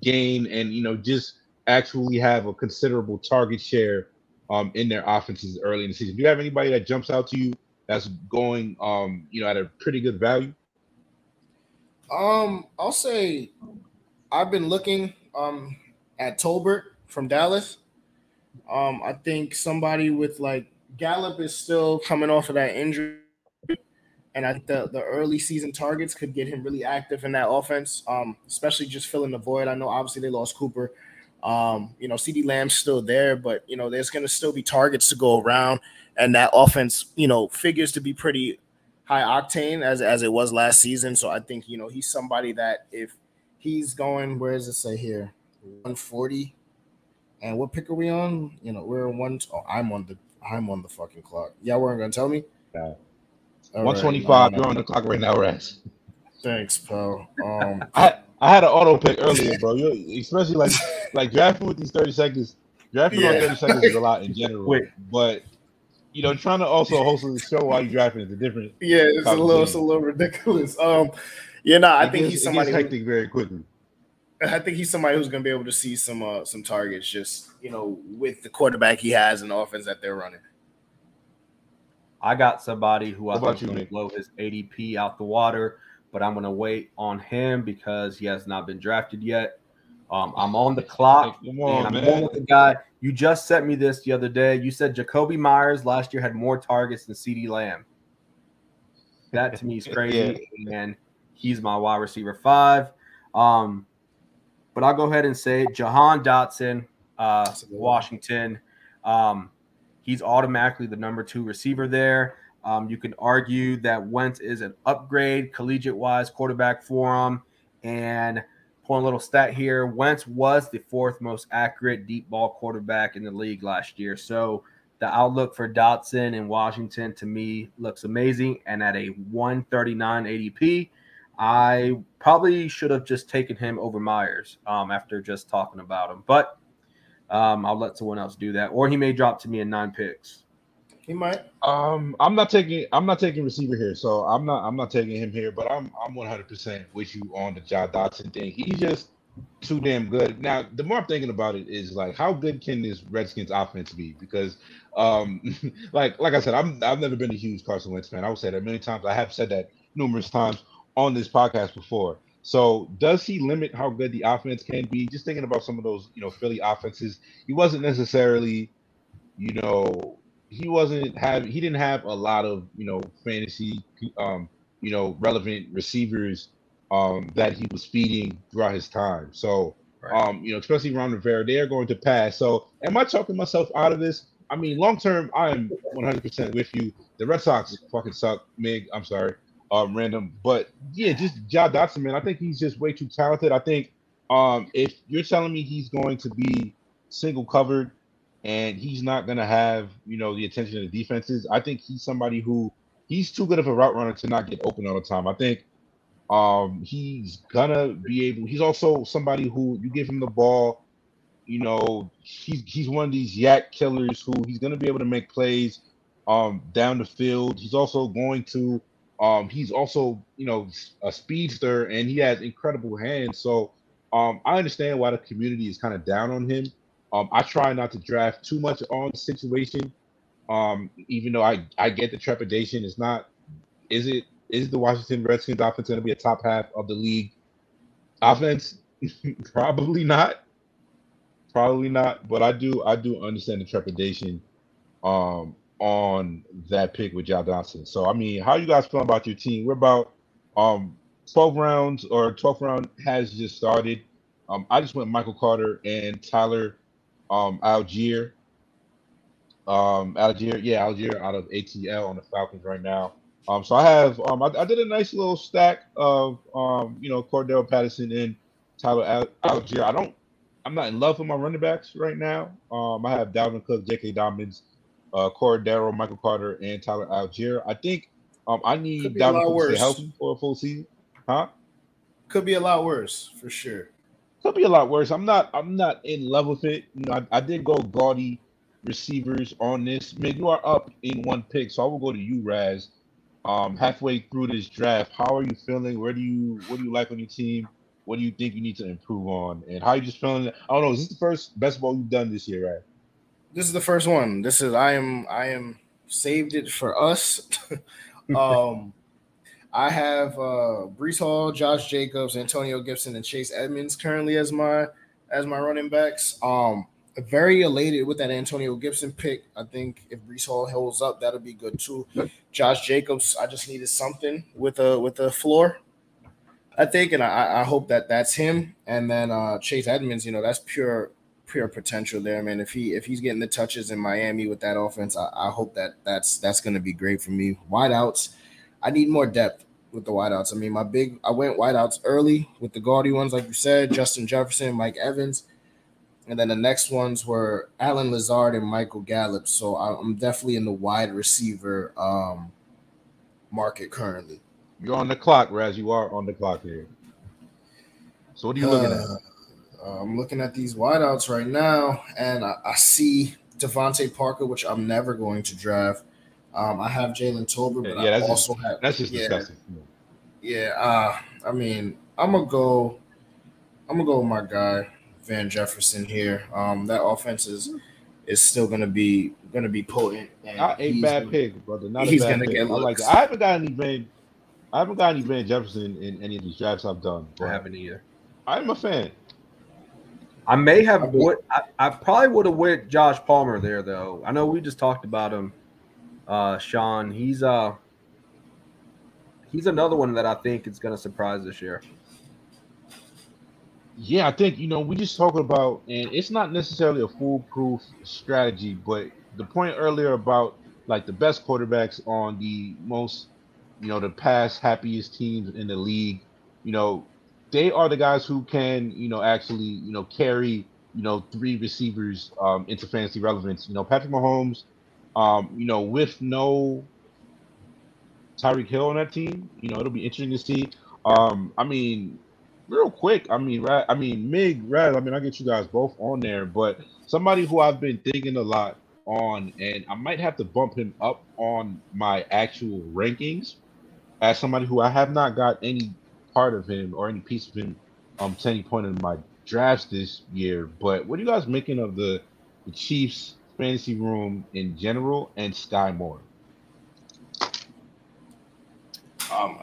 gain and, you know, just actually have a considerable target share in their offenses early in the season. Do you have anybody that jumps out to you that's going, you know, at a pretty good value? I'll say I've been looking at Tolbert from Dallas. I think somebody with, like, Gallup is still coming off of that injury, and I think the early season targets could get him really active in that offense, especially just filling the void. I know obviously they lost Cooper. You know, CeeDee Lamb's still there, but, you know, there's going to still be targets to go around, and that offense, you know, figures to be pretty high octane as it was last season. So I think, you know, he's somebody that if he's going, where does it say here? 140. And what pick are we on? You know, we're on one. Oh, I'm on the fucking clock. Y'all weren't gonna tell me. No. 125. Right. You're on the clock right now, Raz. Thanks, pal. I had an auto pick earlier, bro. You're, especially like drafting with these 30 seconds. Drafting on 30 seconds is a lot in general. Wait. But, you know, trying to also host the show while you're drafting is a different. Yeah, it's a little ridiculous. I think he's somebody who, very quickly. I think he's somebody who's going to be able to see some targets, just, you know, with the quarterback he has and the offense that they're running. I got somebody who I think is going to blow his ADP out the water, but I'm going to wait on him because he has not been drafted yet. I'm on the clock. I'm going with the guy. You just sent me this the other day. You said Jacoby Myers last year had more targets than CeeDee Lamb. That to me is crazy, and he's my wide receiver 5. But I'll go ahead and say Jahan Dotson, Washington. He's automatically the number 2 receiver there. You can argue that Wentz is an upgrade collegiate-wise quarterback for him. And pulling a little stat here, Wentz was the 4th most accurate deep ball quarterback in the league last year. So the outlook for Dotson in Washington to me looks amazing. And at a 139 ADP, I probably should have just taken him over Myers after just talking about him. But I'll let someone else do that. Or he may drop to me in 9 picks. He might. I'm not taking receiver here, so I'm not taking him here, but I'm 100% with you on the Jahan Dotson thing. He's just too damn good. Now, the more I'm thinking about it is, like, how good can this Redskins offense be? Because like I said, I've never been a huge Carson Wentz fan. I would say that many times. I have said that numerous times on this podcast before. So does he limit how good the offense can be? Just thinking about some of those, you know, Philly offenses, he wasn't necessarily, you know, he didn't have a lot of, you know, fantasy, you know, relevant receivers that he was feeding throughout his time. So, you know, especially Ron Rivera, they are going to pass. So am I talking myself out of this? I mean, long-term, I am 100% with you. The Red Sox fucking suck, Mig. I'm sorry. Random, but yeah, just Jahan Dotson, man. I think he's just way too talented. I think if you're telling me he's going to be single covered and he's not going to have, you know, the attention of the defenses, I think he's somebody who he's too good of a route runner to not get open all the time. I think he's gonna be able. He's also somebody who you give him the ball, you know, he's one of these yak killers who he's going to be able to make plays down the field. He's also going to He's also, you know, a speedster, and he has incredible hands. So I understand why the community is kind of down on him. I try not to draft too much on the situation, even though I get the trepidation. It's not – is the Washington Redskins offense going to be a top half of the league offense? Probably not. Probably not. But I do understand the trepidation on that pick with Josh Johnson. So, I mean, how you guys feeling about your team? We're about 12 rounds, or 12th round has just started. I just went Michael Carter and Tyler Algier. Algier out of ATL on the Falcons right now. So I have I did a nice little stack of Cordell Patterson and Tyler Algier. I'm not in love with my running backs right now. I have Dalvin Cook, JK Dobbins, Cordero, Michael Carter, and Tyler Algier. I think I need Dalvin Cook to help for a full season. Huh? Could be a lot worse for sure. Could be a lot worse. I'm not in love with it. You know, I did go gaudy receivers on this. Man, you are up in one pick, so I will go to you, Raz. Halfway through this draft, how are you feeling? What do you like on your team? What do you think you need to improve on? And how are you just feeling? I don't know. Is this the first best ball you've done this year, right? This is the first one. This is I am saved it for us. I have Breece Hall, Josh Jacobs, Antonio Gibson, and Chase Edmonds currently as my running backs. Very elated with that Antonio Gibson pick. I think if Breece Hall holds up, that'll be good too. Josh Jacobs, I just needed something with a floor, I think, and I hope that's him. And then Chase Edmonds, that's pure potential there, man. If he's getting the touches in Miami with that offense, I hope that's going to be great for me. Wideouts. I need more depth with the wideouts. I mean, I went wideouts early with the gaudy ones, like you said, Justin Jefferson, Mike Evans. And then the next ones were Allen Lazard and Michael Gallup. So I'm definitely in the wide receiver market currently. You're on the clock, Raz. You are on the clock here. So what are you looking at? I'm looking at these wideouts right now, and I see Devontae Parker, which I'm never going to draft. I have Jalen Tolbert, but disgusting. I mean, I'm gonna go with my guy Van Jefferson here. That offense is still gonna be potent. Not a bad pick, brother. Not a bad pick. I haven't gotten any Van. I haven't gotten any Van Jefferson in any of these drafts I've done. I haven't either. I'm a fan. I may have bought. I probably would have went Josh Palmer there though. I know we just talked about him. Sean, he's another one that I think is going to surprise this year. Yeah, I think, we just talked about, and it's not necessarily a foolproof strategy, but the point earlier about, like, the best quarterbacks on the most, the past happiest teams in the league, they are the guys who can, actually, carry, three receivers into fantasy relevance. Patrick Mahomes, with no Tyreek Hill on that team, it'll be interesting to see. Real quick, Mig, Rad, I'll get you guys both on there, but somebody who I've been thinking a lot on, and I might have to bump him up on my actual rankings as somebody who I have not got any part of him or any piece of him to any point in my drafts this year. But what are you guys making of the Chiefs fantasy room in general and Sky Moore?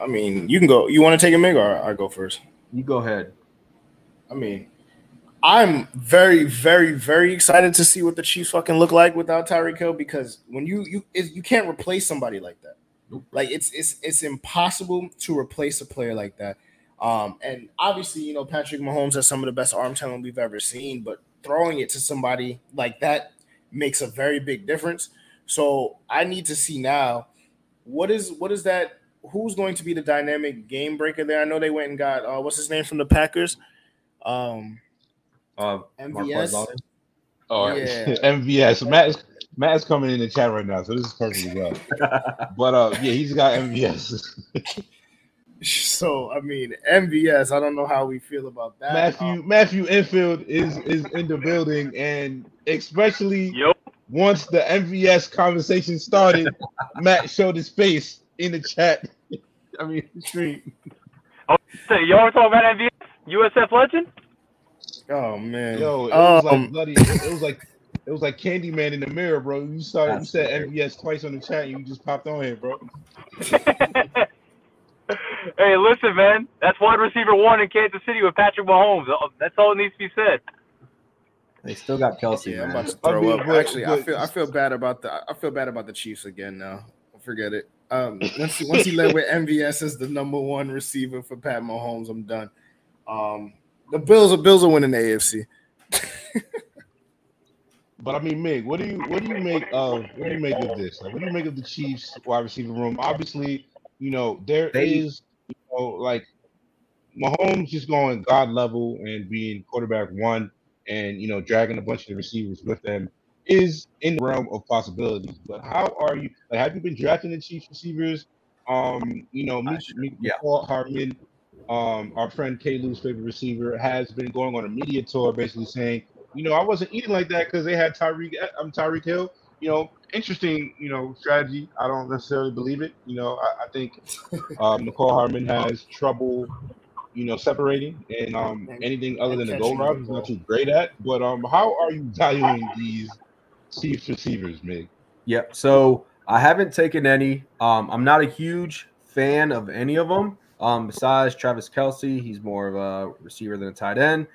You can go. You want to take a Mig, or I go first? You go ahead. I'm very, very, very excited to see what the Chiefs fucking look like without Tyreek Hill, because when you can't replace somebody like that. Nope. Like it's impossible to replace a player like that. And obviously, Patrick Mahomes has some of the best arm talent we've ever seen, but throwing it to somebody like that makes a very big difference. So I need to see now what is that, who's going to be the dynamic game breaker there? I know they went and got what's his name from the Packers? MVS. Oh yeah. MVS. Matt's coming in the chat right now, so this is perfectly well. But he's got MVS. So MVS, I don't know how we feel about that. Matthew Enfield is in the building, and especially once the MVS conversation started, Matt showed his face in the chat. I mean, street. Oh, y'all were talking about NBA? USF Legend? Oh, man. Yo, it was like bloody. It was like Candyman in the mirror, bro. You said MVS twice on the chat, and you just popped on here, bro. Hey, listen, man. That's wide receiver one in Kansas City with Patrick Mahomes. That's all that needs to be said. They still got Kelsey. Yeah, I'm about to throw up. Actually, I feel bad about the Chiefs again now. Forget it. Once he led with MVS as the number one receiver for Pat Mahomes, I'm done. The Bills are winning the AFC. But I mean, Mig, what do you make of this? Like, what do you make of the Chiefs wide receiver room? Obviously, you know there is Mahomes just going God level and being quarterback one, and dragging a bunch of the receivers with them is in the realm of possibilities. But how are you? Like, have you been drafting the Chiefs receivers? Paul Hartman, our friend Kalu's favorite receiver, has been going on a media tour basically saying, I wasn't eating like that because they had Tyreek Hill. Interesting, strategy. I don't necessarily believe it. I think Mecole Hardman has trouble, separating and anything other than the goal route. He's not too great at. But how are you valuing these Chiefs receivers, Mig? Yep. Yeah, so I haven't taken any. I'm not a huge fan of any of them. Besides Travis Kelce, he's more of a receiver than a tight end.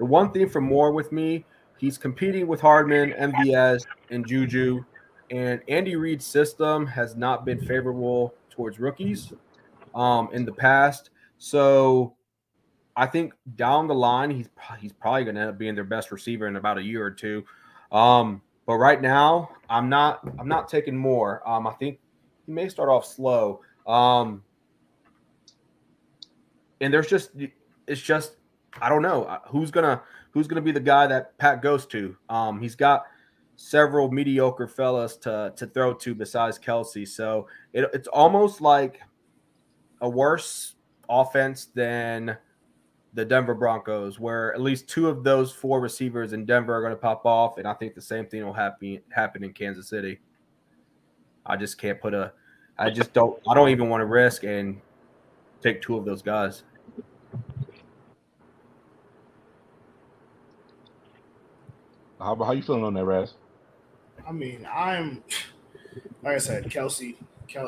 The one thing for more with me, he's competing with Hardman, MVS, and Juju, and Andy Reid's system has not been favorable towards rookies in the past. So I think down the line, he's probably going to end up being their best receiver in about a year or two. But right now, I'm not taking more. I think he may start off slow, and it's just. I don't know who's gonna be the guy that Pat goes to. He's got several mediocre fellas to throw to besides Kelce, so it's almost like a worse offense than the Denver Broncos, where at least two of those four receivers in Denver are going to pop off, and I think the same thing will happen in Kansas City. I don't even want to risk and take two of those guys. How you feeling on that, Raz? I mean, like I said, Kelce.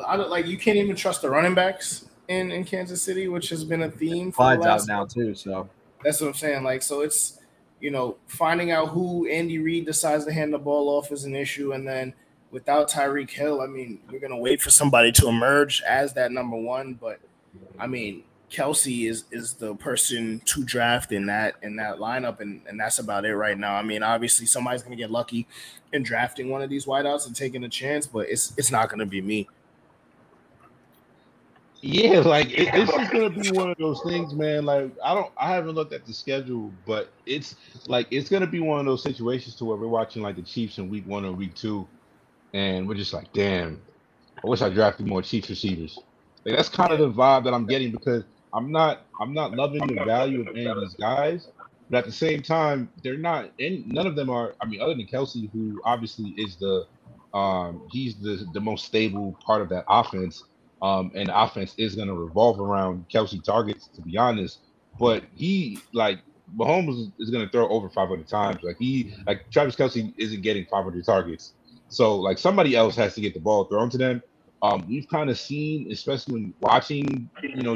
I don't like. You can't even trust the running backs in Kansas City, which has been a theme. Clyde's out now too, so that's what I'm saying. Like, so it's finding out who Andy Reid decides to hand the ball off is an issue, and then without Tyreek Hill, I mean, we're gonna wait for somebody to emerge as that number one. But I mean, Kelce is the person to draft in that lineup, and that's about it right now. I mean, obviously somebody's going to get lucky in drafting one of these wideouts and taking a chance, but it's not going to be me. Yeah, like it's just going to be one of those things, man. Like I haven't looked at the schedule, but it's like it's going to be one of those situations to where we're watching like the Chiefs in week one or week two, and we're just like, damn, I wish I drafted more Chiefs receivers. Like, that's kind of the vibe that I'm getting because. I'm not loving the value of any of these guys, but at the same time, they're not. None of them are. I mean, other than Kelce, who obviously is he's the most stable part of that offense, and the offense is going to revolve around Kelce targets, to be honest. But Mahomes is going to throw over 500 times. Like Travis Kelce isn't getting 500 targets, so like somebody else has to get the ball thrown to them. We've kind of seen, especially when watching,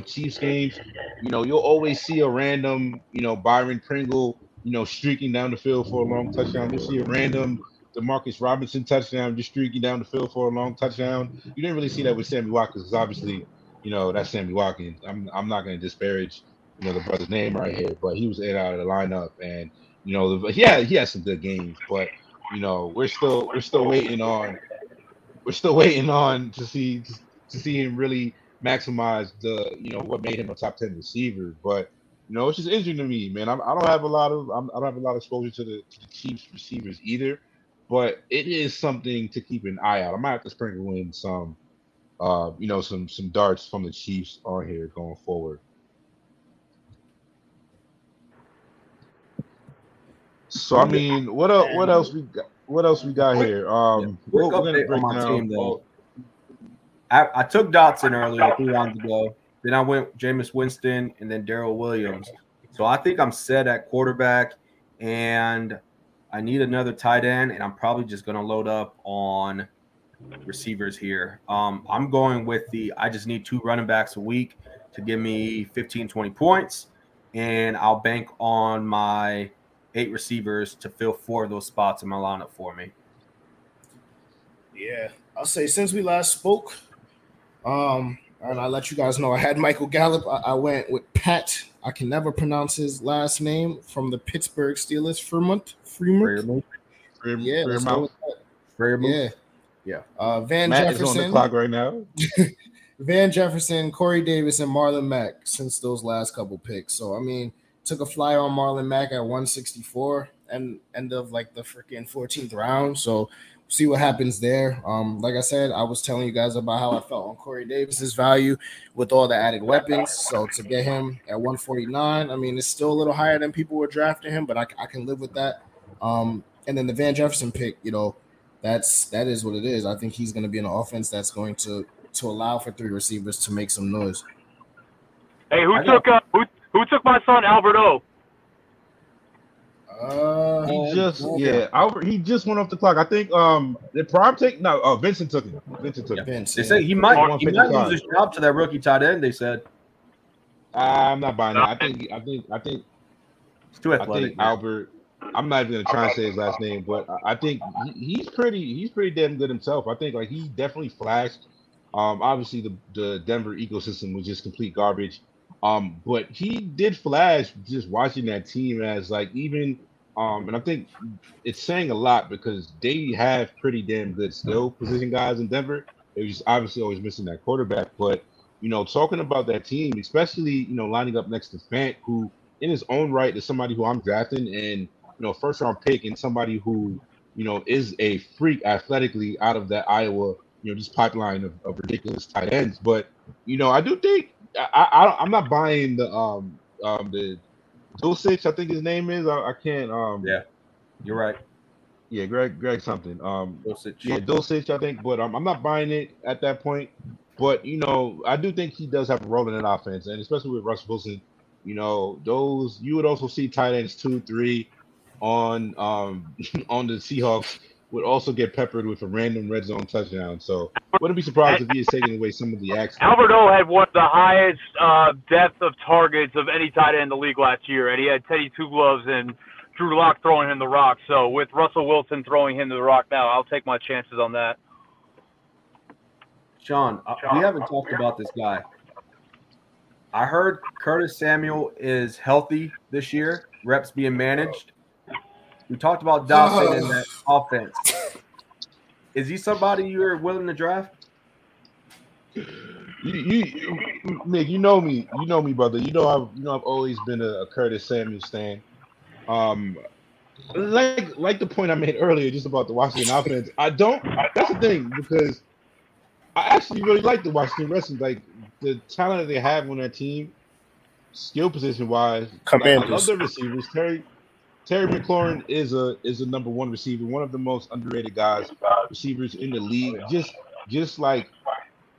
Chiefs games, you'll always see a random, Byron Pringle, streaking down the field for a long touchdown. You'll see a random Demarcus Robinson touchdown just streaking down the field for a long touchdown. You didn't really see that with Sammy Watkins because obviously, that's Sammy Watkins. I'm not going to disparage, the brother's name right here, but he was in out of the lineup and, he had some good games, but, we're still waiting on to see him really maximize the what made him a top 10 receiver. But it's just interesting to me, man. I don't have a lot of exposure to the Chiefs receivers either. But it is something to keep an eye out. I might have to sprinkle in some, some darts from the Chiefs on here going forward. So I mean, what else we got? What else we got here? We're gonna break down. I took Dotson earlier, 2 rounds ago. Then I went Jameis Winston and then Darrell Williams. So I think I'm set at quarterback, and I need another tight end, and I'm probably just going to load up on receivers here. I'm going with I just need 2 running backs a week to give me 15, 20 points, and I'll bank on my 8 receivers to fill 4 of those spots in my lineup for me. Yeah, I'll say since we last spoke, and I let you guys know I had Michael Gallup. I went with Pat. I can never pronounce his last name from the Pittsburgh Steelers. Fremont. Yeah. Van Matt Jefferson is on the clock right now. Van Jefferson, Corey Davis, and Marlon Mack since those last couple picks. So I mean, took a flyer on Marlon Mack at 164 and end of like the freaking 14th round. So see what happens there. Like I said, I was telling you guys about how I felt on Corey Davis's value with all the added weapons. So to get him at 149, I mean, it's still a little higher than people were drafting him, but I can live with that. And then the Van Jefferson pick, you know, that is what it is. I think he's going to be in an offense that's going to allow for 3 receivers to make some noise. Hey, who took my son Albert O? He just went off the clock. I think the prime take. No, Vincent took him. They say he might lose his job to that rookie tight end. They said. I'm not buying that. I think it's too athletic. I think Albert. I'm not even gonna try and say his last name, but I think he's pretty damn good himself. I think like he definitely flashed. Obviously the Denver ecosystem was just complete garbage. But he did flash just watching that team as like even and I think it's saying a lot because they have pretty damn good skill position guys in Denver. They were just obviously always missing that quarterback. But, you know, talking about that team, especially, you know, lining up next to Fant, who in his own right is somebody who I'm drafting and, you know, first round pick and somebody who, you know, is a freak athletically out of that Iowa, you know, just pipeline of ridiculous tight ends. But, you know, I do think I'm not buying the Dulcich, I think his name is. I can't. Yeah, you're right. Yeah, Greg something. Dulcich. Yeah, Dulcich, I think. But I'm not buying it at that point. But you know, I do think he does have a role in that offense, and especially with Russell Wilson, you know, those you would also see tight ends 2, 3 on the Seahawks would also get peppered with a random red zone touchdown. So wouldn't be surprised if he is taking away some of the action. Albert O had one of the highest depth of targets of any tight end in the league last year, and he had Teddy Two Gloves and Drew Lock throwing him the rock. So with Russell Wilson throwing him the rock now, I'll take my chances on that. Sean, we haven't talked about this guy. I heard Curtis Samuel is healthy this year, reps being managed. We talked about Dawson in that offense. Is he somebody you're willing to draft? Nick, you know me, brother. You know I've always been a Curtis Samuel stan. Like the point I made earlier, just about the Washington offense. That's the thing because I actually really like the Washington Redskins. Like the talent that they have on that team, skill position wise. I love their receivers, Terry McLaurin is a number one receiver, one of the most underrated guys, receivers in the league. Just like,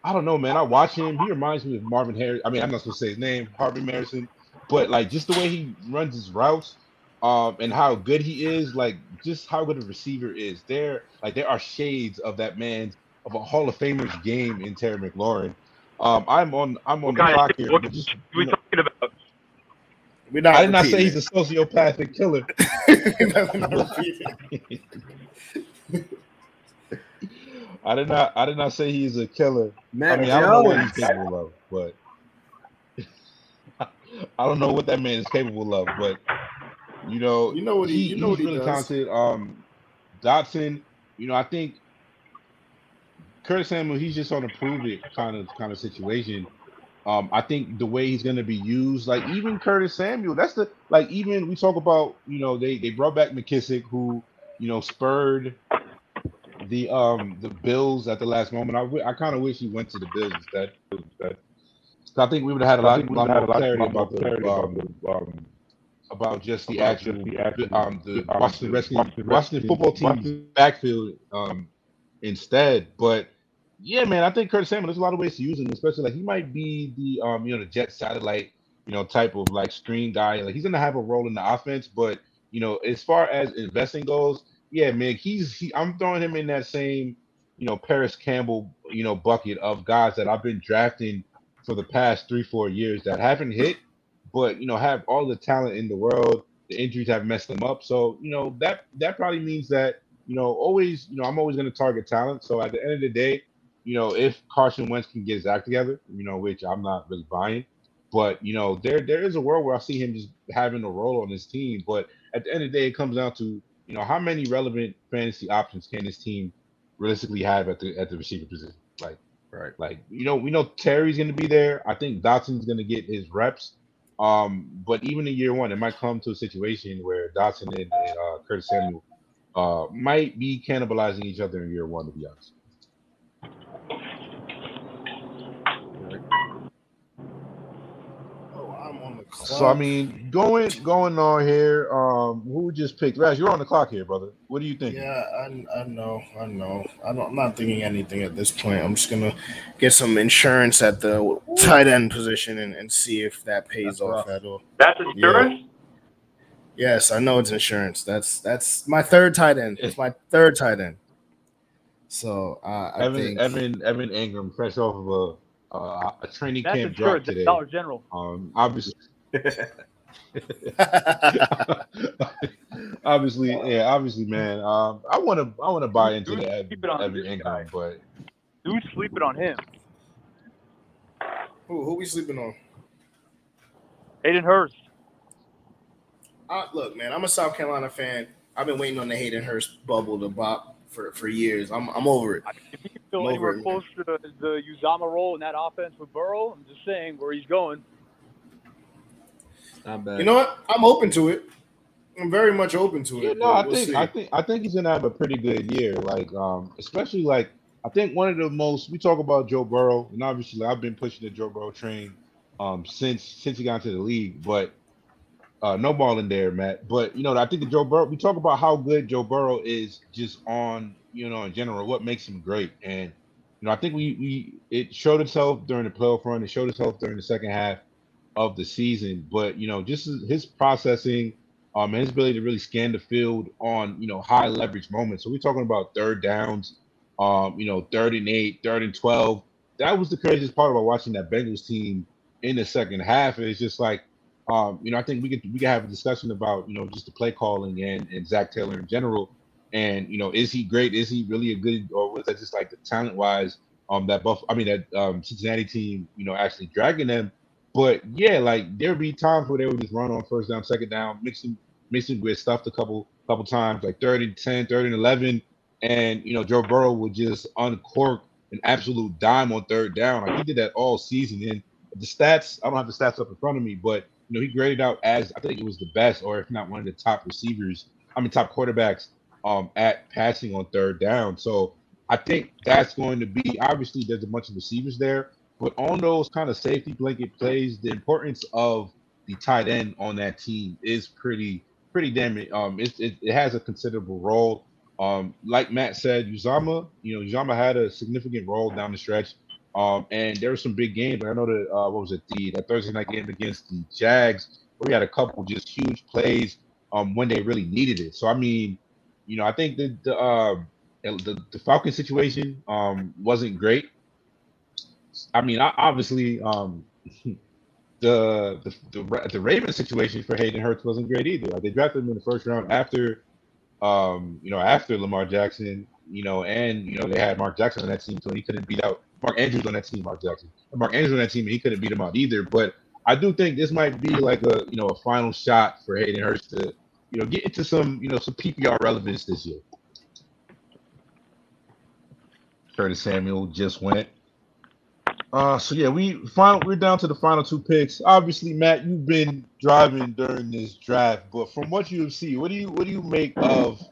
I don't know, man. I watch him. He reminds me of Marvin Harrison. I mean, I'm not supposed to say his name, Harvey Harrison. But, like, just the way he runs his routes and how good he is, like, just how good a receiver is. There are shades of that man's, of a Hall of Famer's game in Terry McLaurin. I'm on the clock here. What are we talking about? I did not say he's a sociopathic killer. I did not say he's a killer. Matt, I mean, I don't know what he's capable of, but I don't know what that man is capable of. But you know what he's really talented. Dotson, you know, I think Curtis Samuel, he's just on a prove it kind of situation. I think the way he's going to be used, like even Curtis Samuel, even we talk about, you know, they brought back McKissick, who, you know, spurred the Bills at the last moment. I kind of wish he went to the Bills instead. So I think we would have had a lot more clarity about just the actual the Washington Redskins, Washington football team's backfield instead. But Yeah, man, I think Curtis Samuel, there's a lot of ways to use him, especially like he might be the the jet satellite, type of like screen guy. Like he's gonna have a role in the offense, but as far as investing goes, yeah, man, I'm throwing him in that same, Paris Campbell, bucket of guys that I've been drafting for the past 3-4 years that haven't hit, but have all the talent in the world. The injuries have messed them up. So, that probably means that, always, I'm always going to target talent. So at the end of the day, if Carson Wentz can get his act together, which I'm not really buying, but, there is a world where I see him just having a role on his team. But at the end of the day, it comes down to, how many relevant fantasy options can this team realistically have at the receiver position? Like, right. Like, we know Terry's going to be there. I think Dotson's going to get his reps. But even in year one, it might come to a situation where Dotson and Curtis Samuel might be cannibalizing each other in year one, to be honest. Oh, I'm on the clock. So, I mean, going on here, who just picked? Raz, you're on the clock here, brother. What do you think? Yeah, I know. I'm not thinking anything at this point. I'm just going to get some insurance at the tight end position and see if that pays off at all. That's insurance? Yeah. Yes, I know it's insurance. That's my third tight end. It's my third tight end. So Evan Ingram, fresh off of a training camp drop today. Dollar General. Obviously, man. I want to buy into the Evan Ingram, but dude's sleeping on him. Who we sleeping on? Hayden Hurst. Look, man, I'm a South Carolina fan. I've been waiting on the Hayden Hurst bubble to bop for years. I'm over it. I mean, if he can feel anywhere close to the Uzama role in that offense with Burrow, I'm just saying where he's going. Not bad. You know what? I'm open to it. I'm very much open to it. Yeah, no, I think he's gonna have a pretty good year. Like, especially like I think one of the most we talk about Joe Burrow, and obviously I've been pushing the Joe Burrow train since he got into the league, but. No ball in there, Matt. But, I think the Joe Burrow – we talk about how good Joe Burrow is just on, in general, what makes him great. And, I think it showed itself during the playoff run. It showed itself during the second half of the season. But, just his processing and his ability to really scan the field on, high leverage moments. So we're talking about third downs, 3rd and 8, 3rd and 12. That was the craziest part about watching that Bengals team in the second half. It's just like – I think we could have a discussion about, just the play calling and Zach Taylor in general. And, is he great? Is he really a good – or was that just like the talent-wise that Cincinnati team, actually dragging them. But, yeah, like there would be times where they would just run on first down, second down, mixing with stuff a couple times, like 3rd and 10, 3rd and 11. And, Joe Burrow would just uncork an absolute dime on third down. Like he did that all season. And the stats – I don't have the stats up in front of me, but – he graded out as I think it was the best, or if not one of the top quarterbacks at passing on third down. So I think that's going to be obviously there's a bunch of receivers there, but on those kind of safety blanket plays, the importance of the tight end on that team is pretty damn it. It has a considerable role. Like Matt said, Uzama had a significant role down the stretch. And there were some big games. I know that that Thursday night game against the Jags, where we had a couple just huge plays when they really needed it. So I mean, I think the Falcons situation wasn't great. I mean, obviously the Ravens situation for Hayden Hurst wasn't great either. Like, they drafted him in the first round after Lamar Jackson, and they had Mark Jackson on that team, so he couldn't beat out. Mark Andrews on that team, and he couldn't beat him out either. But I do think this might be like a final shot for Hayden Hurst to get into some some PPR relevance this year. Curtis Samuel just went. So yeah, we're down to the final two picks. Obviously, Matt, you've been driving during this draft, but from what you have seen, what do you make of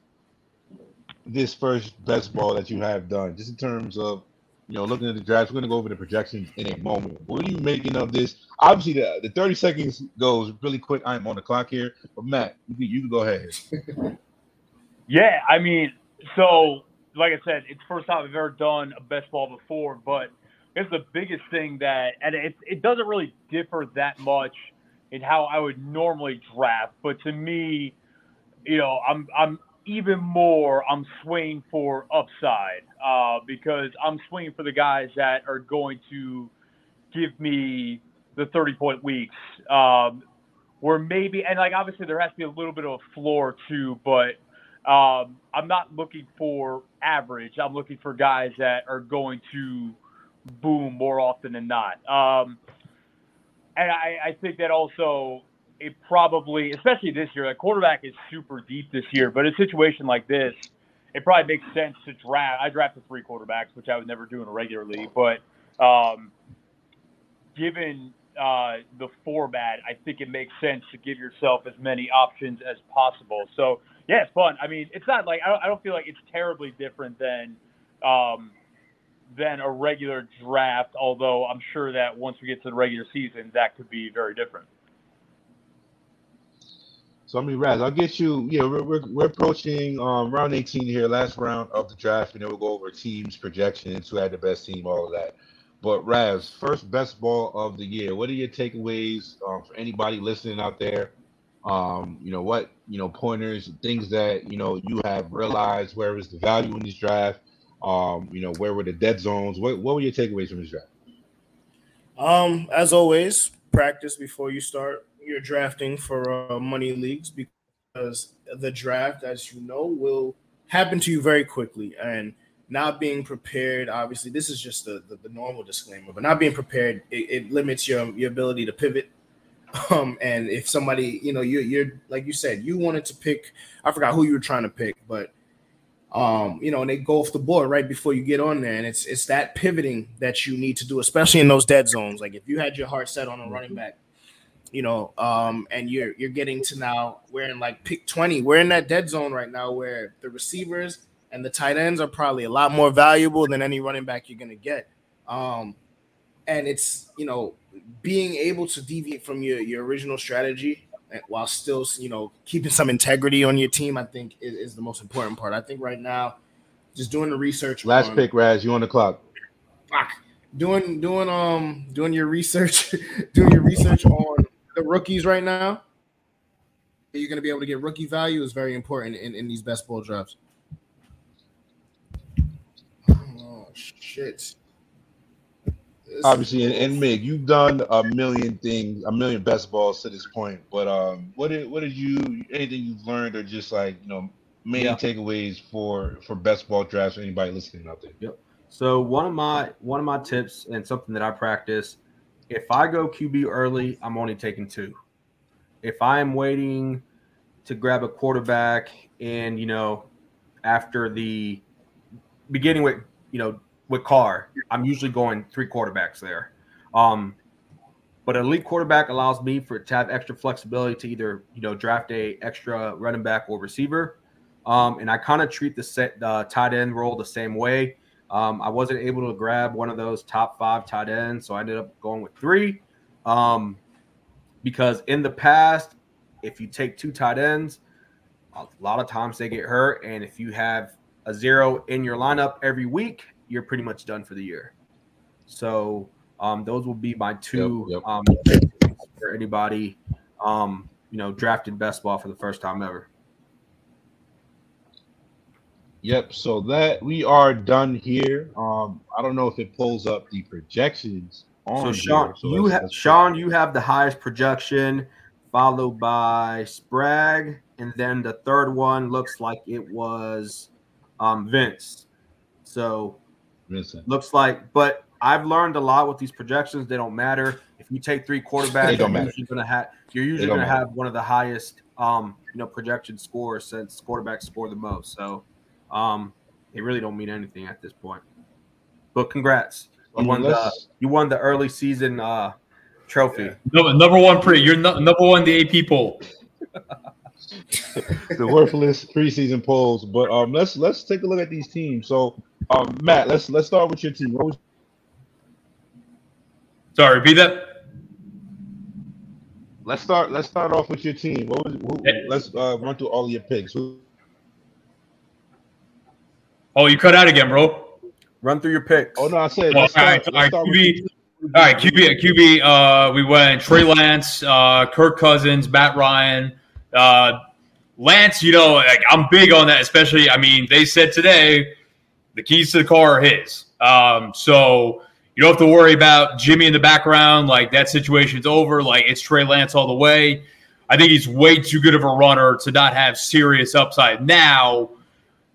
this first best ball that you have done, just in terms of looking at the draft? We're going to go over the projections in a moment. What are you making of this? Obviously, the 30 seconds goes really quick. I am on the clock here. But, Matt, you can go ahead. Yeah, I mean, so like I said, it's the first time I've ever done a best ball before, but it's the biggest thing that – and it doesn't really differ that much in how I would normally draft. But to me, you know, I'm swinging for upside because I'm swinging for the guys that are going to give me the 30-point weeks where maybe – and, like, obviously there has to be a little bit of a floor too, but I'm not looking for average. I'm looking for guys that are going to boom more often than not. And I think that also it probably, especially this year, like quarterback is super deep this year, but in a situation like this, it probably makes sense to draft. I drafted 3 quarterbacks, which I would never do in a regular league, but given the format, I think it makes sense to give yourself as many options as possible. So, yeah, it's fun. I mean, it's not like I don't feel like it's terribly different than a regular draft, although I'm sure that once we get to the regular season, that could be very different. So, I mean, Raz, I'll get you, you know, we're approaching round 18 here, last round of the draft, and then we'll go over teams, projections, who had the best team, all of that. But, Raz, first best ball of the year. What are your takeaways for anybody listening out there? You know, what, you know, pointers, things that, you know, you have realized, where is the value in this draft? You know, where were the dead zones? What were your takeaways from this draft? As always, practice before you start your drafting for money leagues, because the draft, as you know, will happen to you very quickly. And not being prepared, obviously, this is just the normal disclaimer, but not being prepared, it limits your ability to pivot. And if somebody, you know, you're like you said, you wanted to pick, I forgot who you were trying to pick, but you know, and they go off the board right before you get on there, and it's that pivoting that you need to do, especially in those dead zones. Like if you had your heart set on a running back, you know, and you're getting to now we're in like pick 20, we're in that dead zone right now where the receivers and the tight ends are probably a lot more valuable than any running back you're gonna get. And it's, you know, being able to deviate from your original strategy while still, you know, keeping some integrity on your team, I think is the most important part. I think right now, just doing the research. Last pick, Raz, you on the clock. Fuck. Doing your research, doing your research on the rookies right now. You're going to be able to get rookie value is very important in these best ball drafts. Oh shit. Obviously, and Mig, you've done a million best balls to this point. But what did you, anything you've learned, or just like, you know, main takeaways for best ball drafts for anybody listening out there? Yep. So one of my tips and something that I practice: if I go QB early, I'm only taking 2. If I am waiting to grab a quarterback, and you know, after the beginning with, you know, with Carr, I'm usually going 3 quarterbacks there. But an elite quarterback allows me to have extra flexibility to either, you know, draft a extra running back or receiver. And I kind of treat the tight end role the same way. I wasn't able to grab one of those top 5 tight ends, so I ended up going with 3. Because in the past, if you take 2 tight ends, a lot of times they get hurt. And if you have a 0 in your lineup every week, you're pretty much done for the year. So those will be my 2 for anybody, you know, drafted best ball for the first time ever. Yep, so that we are done here. I don't know if it pulls up the projections on. So Sean, so you have the highest projection, followed by Sprague, and then the third one looks like it was Vince. So Vincent. Looks like, but I've learned a lot with these projections. They don't matter. If you take 3 quarterbacks, you're usually going to have one of the highest, you know, projection scores, since quarterbacks score the most. So they really don't mean anything at this point. But congrats, you won the early season trophy. Yeah. Number one, the AP poll. The worthless preseason polls. But let's take a look at these teams. So. Matt, let's start with your team. Sorry, repeat that. Let's start off with your team. Let's run through all of your picks. Oh, you cut out again, bro. Run through your picks. Oh, no, I said. All right, QB, we went Trey Lance, Kirk Cousins, Matt Ryan. Lance, you know, like, I'm big on that, especially, I mean, they said today the keys to the car are his. So you don't have to worry about Jimmy in the background. Like, that situation's over. Like, it's Trey Lance all the way. I think he's way too good of a runner to not have serious upside. Now,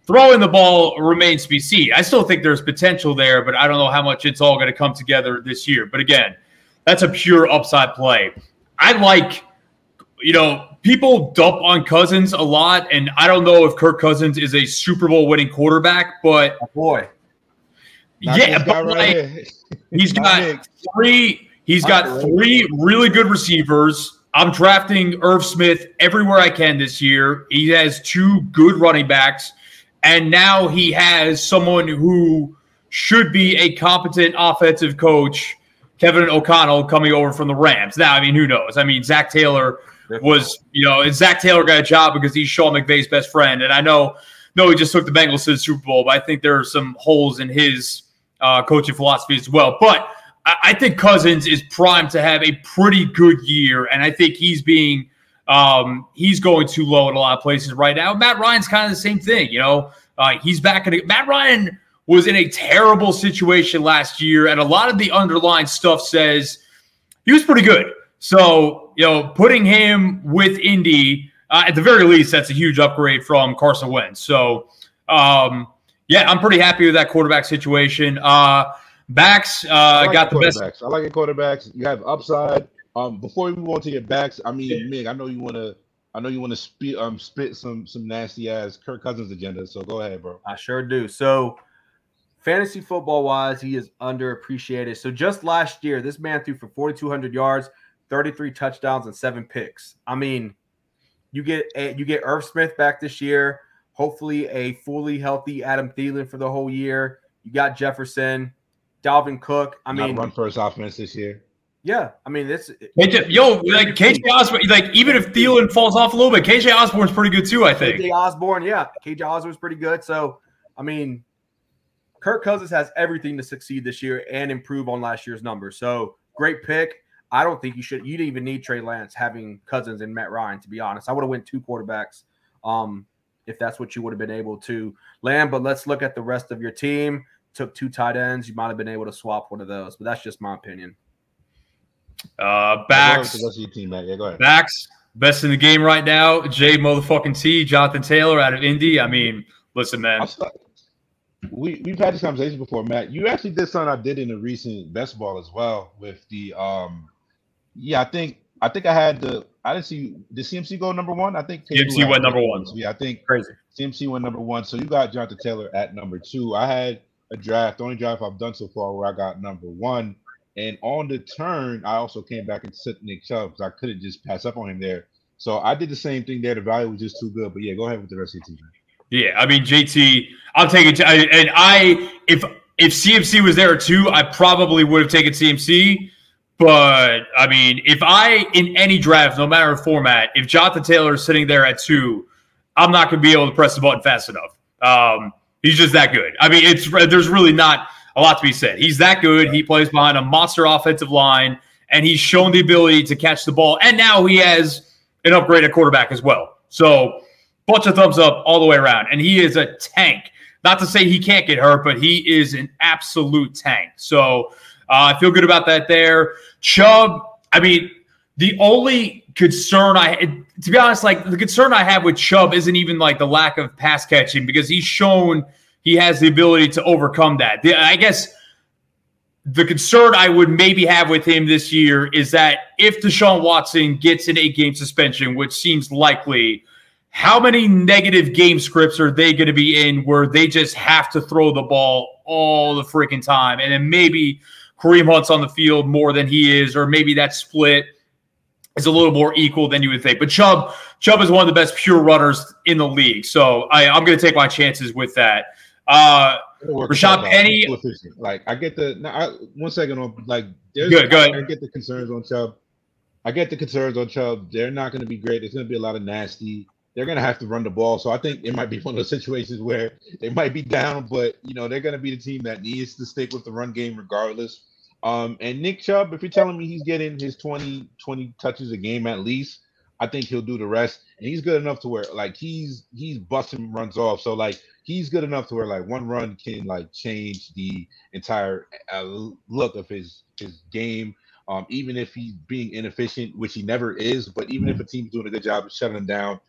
throwing the ball remains to be seen. I still think there's potential there, but I don't know how much it's all going to come together this year. But again, that's a pure upside play. I like, you know, people dump on Cousins a lot, and I don't know if Kirk Cousins is a Super Bowl winning quarterback, but he's got three really good receivers. I'm drafting Irv Smith everywhere I can this year. He has two good running backs, and now he has someone who should be a competent offensive coach, Kevin O'Connell, coming over from the Rams. Now, I mean, who knows? I mean, Zach Taylor was, you know, Zach Taylor got a job because he's Sean McVay's best friend, and I know he just took the Bengals to the Super Bowl, but I think there are some holes in his coaching philosophy as well. But I think Cousins is primed to have a pretty good year, and I think he's being he's going too low in a lot of places right now. Matt Ryan's kind of the same thing, you know. He's back in. Matt Ryan was in a terrible situation last year, and a lot of the underlying stuff says he was pretty good. So, you know, putting him with Indy at the very least, that's a huge upgrade from Carson Wentz. So, yeah, I'm pretty happy with that quarterback situation. Got the best. I like your quarterbacks. You have upside. Before we move on to your backs, I mean, Mig, I know you want to spit some nasty ass Kirk Cousins agenda. So go ahead, bro. I sure do. So, fantasy football wise, he is underappreciated. So just last year, this man threw for 4,200 yards, 33 touchdowns, and 7 picks. I mean, you get Irv Smith back this year. Hopefully, a fully healthy Adam Thielen for the whole year. You got Jefferson. Dalvin Cook. I mean, run first offense this year. Yeah, I mean, this. KJ Osborne. Like, even if Thielen falls off a little bit, KJ Osborne's pretty good too. I think. KJ Osborne's pretty good. So, I mean, Kirk Cousins has everything to succeed this year and improve on last year's numbers. So, great pick. I don't think you should. You didn't even need Trey Lance having Cousins and Matt Ryan. To be honest, I would have went 2 quarterbacks if that's what you would have been able to land. But let's look at the rest of your team. Took 2 tight ends, you might have been able to swap one of those, but that's just my opinion. Backs, best in the game right now. J motherfucking T, Jonathan Taylor out of Indy. I mean, listen, man. We've had this conversation before, Matt. You actually did something I did in the recent best ball as well with the did CMC go number 1? I think CMC went number 1. Yeah, I think crazy. CMC went number 1. So you got Jonathan Taylor at number 2. I had a draft, the only draft I've done so far where I got number 1. And on the turn, I also came back and took Nick Chubb because I couldn't just pass up on him there. So I did the same thing there. The value was just too good. But, yeah, go ahead with the rest of your team. Yeah, I mean, JT, I'll take it. And if CMC was there too, I probably would have taken CMC. But, I mean, if I, in any draft, no matter format, if Jonathan Taylor is sitting there at 2, I'm not going to be able to press the button fast enough. He's just that good. I mean, there's really not a lot to be said. He's that good. He plays behind a monster offensive line, and he's shown the ability to catch the ball. And now he has an upgraded quarterback as well. So, bunch of thumbs up all the way around. And he is a tank. Not to say he can't get hurt, but he is an absolute tank. So, I feel good about that there. Chubb, I mean, the only concern to be honest, like, the concern I have with Chubb isn't even, like, the lack of pass catching because he's shown he has the ability to overcome that. I guess the concern I would maybe have with him this year is that if Deshaun Watson gets an 8-game suspension, which seems likely, how many negative game scripts are they going to be in where they just have to throw the ball all the freaking time? And then maybe Kareem Hunt's on the field more than he is, or maybe that split is a little more equal than you would think. But Chubb is one of the best pure runners in the league. So I'm going to take my chances with that. Rashad Penny. Like, I get the – one second. On, like, go ahead. I get the concerns on Chubb. They're not going to be great. There's going to be a lot of nasty they're going to have to run the ball. So I think it might be one of those situations where they might be down, but, you know, they're going to be the team that needs to stick with the run game regardless. And Nick Chubb, if you're telling me he's getting his 20 touches a game at least, I think he'll do the rest. And he's good enough to where, like, he's busting runs off. So, like, he's good enough to where, like, one run can, like, change the entire look of his game. Even if he's being inefficient, which he never is, but even if a team's doing a good job of shutting him down,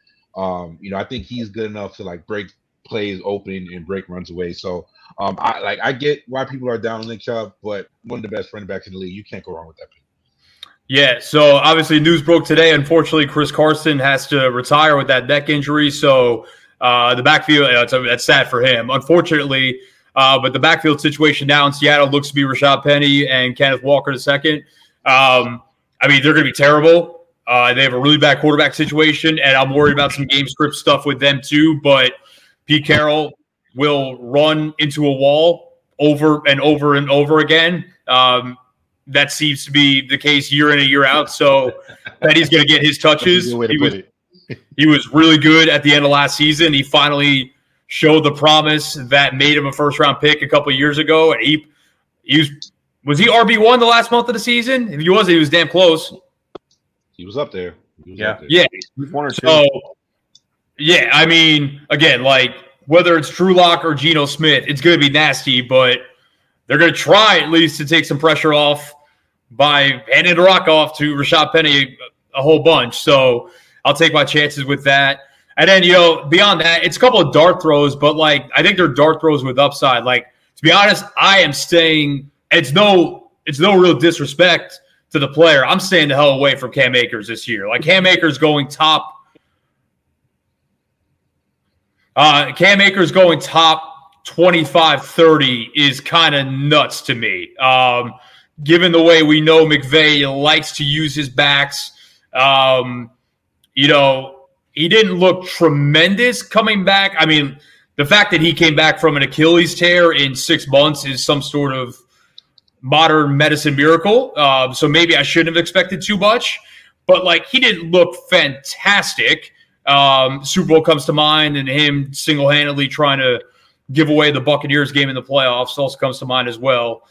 you know, I think he's good enough to, like, break plays open and break runs away. So, I get why people are down on Nick Chubb, but one of the best running backs in the league. You can't go wrong with that pick. Yeah, so obviously news broke today. Unfortunately, Chris Carson has to retire with that neck injury. So the backfield, that's sad for him, unfortunately. But the backfield situation now in Seattle looks to be Rashad Penny and Kenneth Walker II. I mean, they're going to be terrible. They have a really bad quarterback situation, and I'm worried about some game script stuff with them too. But Pete Carroll will run into a wall over and over and over again. That seems to be the case year in and year out. So Petty's going to get his touches. He was really good at the end of last season. He finally showed the promise that made him a first-round pick a couple of years ago. And he was RB1 the last month of the season? If he wasn't, he was damn close. He was up there. Yeah, I mean, again, like, whether it's Drew Lock or Geno Smith, it's going to be nasty, but they're going to try at least to take some pressure off by handing the rock off to Rashad Penny a whole bunch. So I'll take my chances with that. And then, you know, beyond that, it's a couple of dart throws, but, like, I think they're dart throws with upside. Like, to be honest, I am staying – it's no real disrespect to the player. I'm staying the hell away from Cam Akers this year. Like, Cam Akers going top – Cam Akers going top 25, 30 is kind of nuts to me. Given the way we know McVay likes to use his backs, you know, he didn't look tremendous coming back. I mean, the fact that he came back from an Achilles tear in 6 months is some sort of modern medicine miracle. So maybe I shouldn't have expected too much, but, like, he didn't look fantastic. Super Bowl comes to mind, and him single-handedly trying to give away the Buccaneers game in the playoffs also comes to mind as well.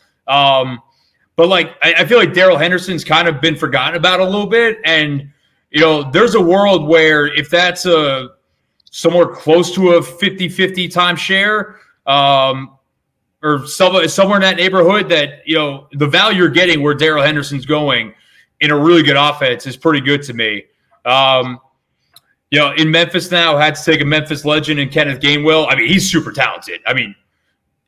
But, like, I feel like Darrell Henderson's kind of been forgotten about a little bit. And, you know, there's a world where if that's somewhere close to a 50-50 timeshare or somewhere in that neighborhood, that, you know, the value you're getting where Darrell Henderson's going in a really good offense is pretty good to me. You know, in Memphis now, had to take a Memphis legend in Kenneth Gainwell. I mean, he's super talented. I mean,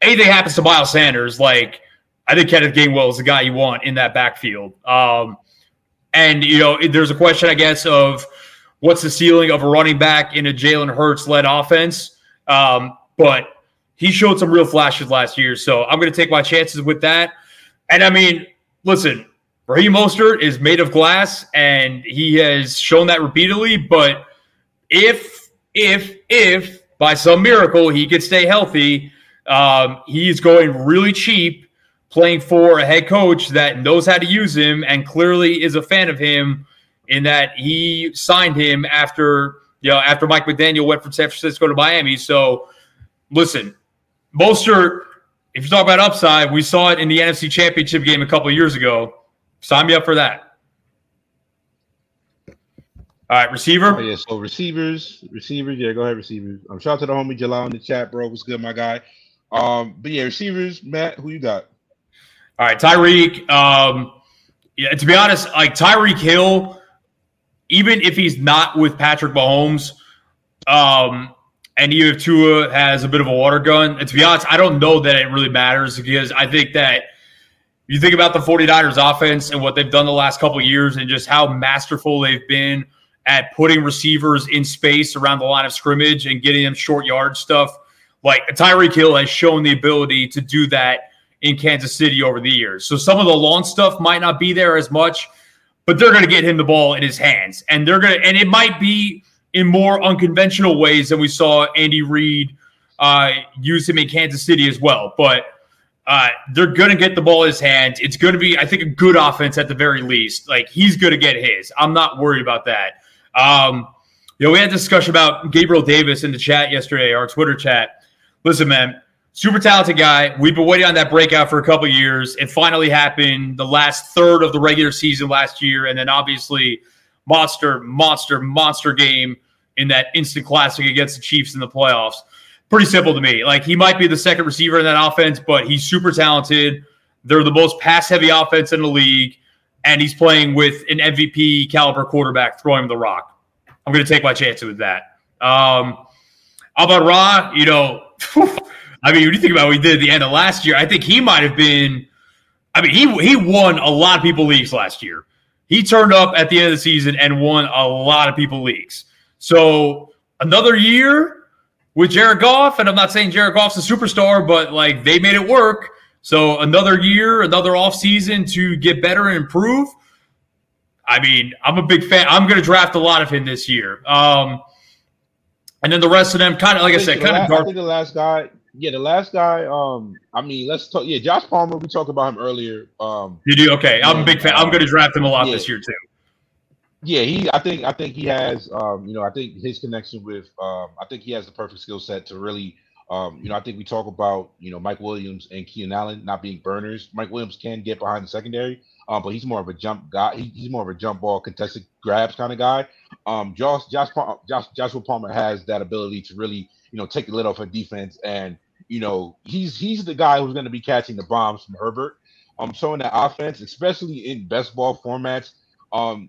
anything happens to Miles Sanders, like, I think Kenneth Gainwell is the guy you want in that backfield. And, you know, there's a question, I guess, of what's the ceiling of a running back in a Jalen Hurts-led offense. But he showed some real flashes last year, so I'm going to take my chances with that. And, I mean, listen, Raheem Mostert is made of glass, and he has shown that repeatedly, but – If by some miracle he could stay healthy, he's going really cheap, playing for a head coach that knows how to use him and clearly is a fan of him, in that he signed him after Mike McDaniel went from San Francisco to Miami. So listen, Mostert, if you talk about upside, we saw it in the NFC Championship game a couple of years ago. Sign me up for that. All right, receiver. Oh, yeah, so receivers. Yeah, go ahead, receivers. Shout out to the homie Jalal in the chat, bro. What's good, my guy? But yeah, receivers. Matt, who you got? All right, Tyreek. Yeah, to be honest, like, Tyreek Hill, even if he's not with Patrick Mahomes, and even if Tua has a bit of a water gun, and to be honest, I don't know that it really matters, because I think that you think about the 49ers offense and what they've done the last couple of years and just how masterful they've been at putting receivers in space around the line of scrimmage and getting them short yard stuff. Like, Tyreek Hill has shown the ability to do that in Kansas City over the years. So some of the long stuff might not be there as much, but they're going to get him the ball in his hands. And and it might be in more unconventional ways than we saw Andy Reid use him in Kansas City as well. But they're going to get the ball in his hands. It's going to be, I think, a good offense at the very least. Like, he's going to get his. I'm not worried about that. You know, we had a discussion about Gabriel Davis in the chat yesterday, our Twitter chat. Listen, man, super talented guy. We've been waiting on that breakout for a couple of years. It finally happened the last third of the regular season last year, and then obviously monster game in that instant classic against the Chiefs in the playoffs. Pretty simple to me. Like, he might be the second receiver in that offense, but he's super talented. They're the most pass-heavy offense in the league, and he's playing with an MVP-caliber quarterback throwing him the rock. I'm going to take my chances with that. Abba Ra, you know, I mean, when you think about what he did at the end of last year, I think he might have been – I mean, he won a lot of people leagues last year. He turned up at the end of the season and won a lot of people leagues. So another year with Jared Goff, and I'm not saying Jared Goff's a superstar, but, like, they made it work. So another year, another offseason to get better and improve. I mean, I'm a big fan. I'm going to draft a lot of him this year. And then the rest of them, kind of, like I said, kind of dark. I think the last guy, I mean, let's talk. Yeah, Josh Palmer, we talked about him earlier. You do? Okay. I'm a big fan. I'm going to draft him a lot this year too. Yeah, I think he has, you know, I think his connection with, I think he has the perfect skill set to really, you know, I think we talk about, you know, Mike Williams and Keenan Allen not being burners. Mike Williams can get behind the secondary, but he's more of a jump guy. He's more of a jump ball, contested grabs kind of guy. Joshua Palmer has that ability to really, you know, take the lid off of defense, and, you know, he's the guy who's going to be catching the bombs from Herbert. So in that offense, especially in best ball formats,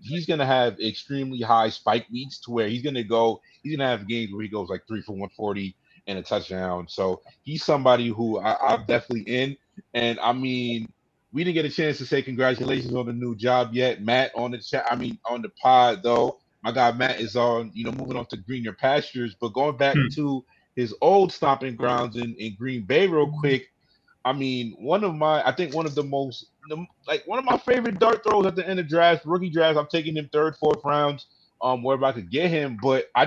he's going to have extremely high spike weeks to where he's going to have games where he goes like 3 for 140. And a touchdown. So he's somebody who I'm definitely in. And I mean, we didn't get a chance to say congratulations on the new job yet, Matt, on the chat. I mean, on the pod though, my guy Matt is on, you know, moving on to greener pastures, but going back to his old stomping grounds in Green Bay real quick. I mean, one of my favorite dart throws at the end of drafts, rookie drafts. I'm taking him third, fourth rounds. Wherever I could get him, but I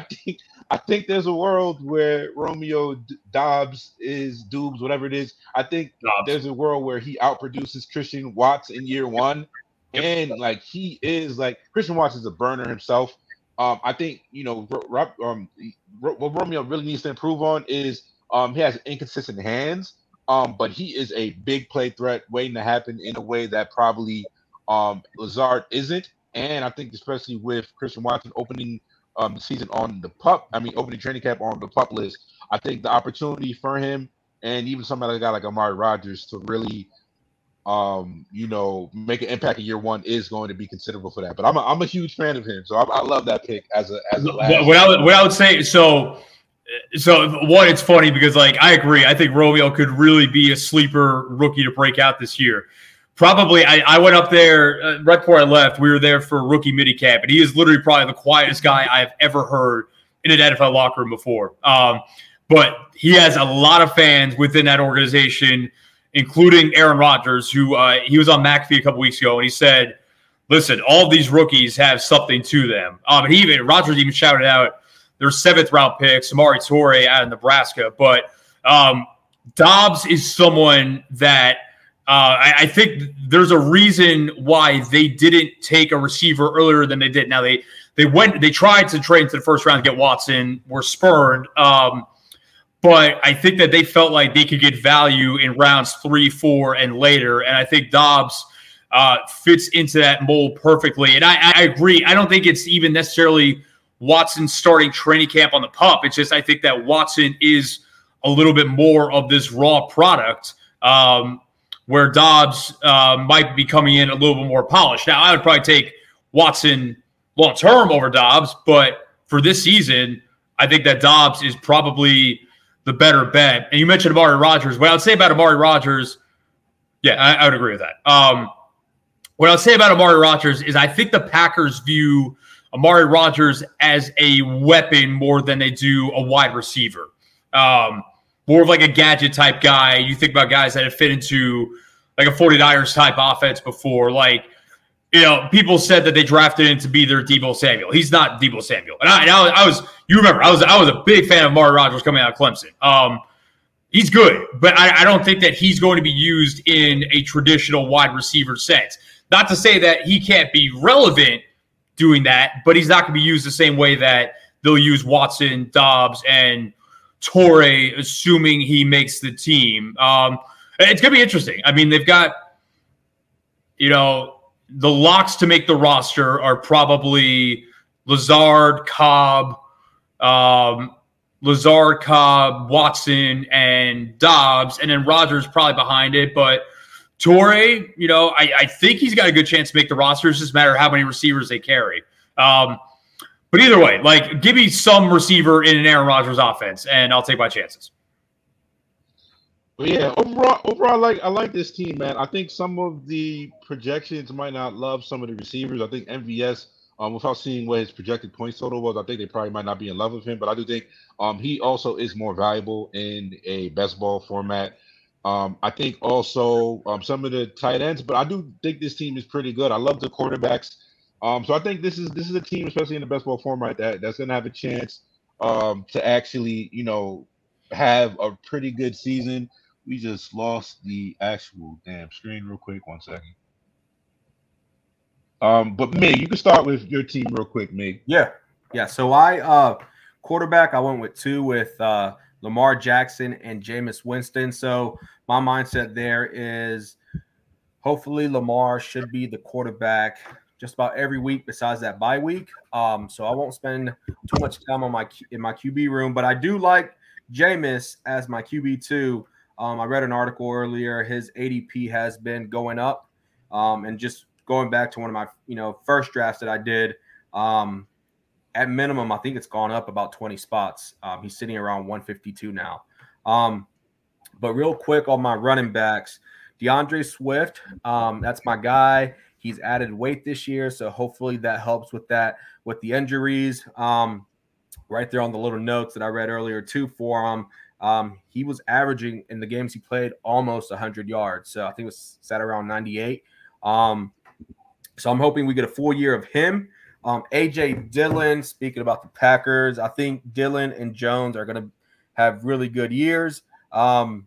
think there's a world where Romeo Doubs, whatever it is. I think there's a world where he outproduces Christian Watts in year one, and like he is like Christian Watts is a burner himself. I think you know what Romeo really needs to improve on is he has inconsistent hands, but he is a big play threat waiting to happen in a way that probably Lazard isn't. And I think especially with Christian Watson opening the season on the PUP, I mean, opening training camp on the PUP list, I think the opportunity for him and even somebody like a guy like Amari Rodgers to really, you know, make an impact in year one is going to be considerable for that. But I'm a huge fan of him, so I love that pick as a last. What I would say, so one, it's funny because, like, I agree. I think Romeo could really be a sleeper rookie to break out this year. Probably, I went up there right before I left. We were there for rookie mini camp, and he is literally probably the quietest guy I've ever heard in an NFL locker room before. But he has a lot of fans within that organization, including Aaron Rodgers, who he was on McAfee a couple weeks ago, and he said, listen, all these rookies have something to them. And Rodgers even shouted out their seventh-round pick, Samori Toure out of Nebraska. But Dobbs is someone that – I think there's a reason why they didn't take a receiver earlier than they did. Now they tried to trade into the first round to get Watson, were spurned. But I think that they felt like they could get value in rounds 3, 4, and later. And I think Dobbs fits into that mold perfectly. And I agree. I don't think it's even necessarily Watson starting training camp on the PUP. It's just I think that Watson is a little bit more of this raw product. Where Dobbs might be coming in a little bit more polished. Now, I would probably take Watson long-term over Dobbs, but for this season, I think that Dobbs is probably the better bet. And you mentioned Amari Rodgers. What I would say about Amari Rodgers, yeah, I would agree with that. What I would say about Amari Rodgers is I think the Packers view Amari Rodgers as a weapon more than they do a wide receiver. More of like a gadget type guy. You think about guys that have fit into like a 49ers type offense before. Like, you know, people said that they drafted him to be their Deebo Samuel. He's not Deebo Samuel. And I was a big fan of Amari Rodgers coming out of Clemson. He's good, but I don't think that he's going to be used in a traditional wide receiver sense. Not to say that he can't be relevant doing that, but he's not going to be used the same way that they'll use Watson, Dobbs, and Torrey, assuming he makes the team. It's going to be interesting. I mean, they've got, you know, the locks to make the roster are probably Lazard, Cobb, Watson, and Dobbs, and then Rodgers probably behind it. But Torrey, you know, I think he's got a good chance to make the roster. It's just a matter of how many receivers they carry. But either way, like, give me some receiver in an Aaron Rodgers offense, and I'll take my chances. But yeah, overall, I like this team, man. I think some of the projections might not love some of the receivers. I think MVS, without seeing what his projected points total was, I think they probably might not be in love with him. But I do think he also is more valuable in a best ball format. I think also some of the tight ends, but I do think this team is pretty good. I love the quarterbacks. So I think this is a team, especially in the best ball format, that's going to have a chance to actually, you know, have a pretty good season. We just lost the actual damn screen real quick. 1 second. But Mig, you can start with your team real quick, Mig. Yeah. So I quarterback, I went with two with Lamar Jackson and Jameis Winston. So my mindset there is hopefully Lamar should be the quarterback just about every week besides that bye week. So I won't spend too much time on my QB room, but I do like Jameis as my QB2. I read an article earlier. His ADP has been going up, and just going back to one of my, you know, first drafts that I did, at minimum, I think it's gone up about 20 spots. He's sitting around 152 now. But real quick on my running backs, DeAndre Swift, that's my guy. He's added weight this year, so hopefully that helps with that, with the injuries. Right there on the little notes that I read earlier too for him. He was averaging in the games he played almost 100 yards. So I think it was sat around 98. So I'm hoping we get a full year of him. AJ Dillon, speaking about the Packers, I think Dillon and Jones are going to have really good years. I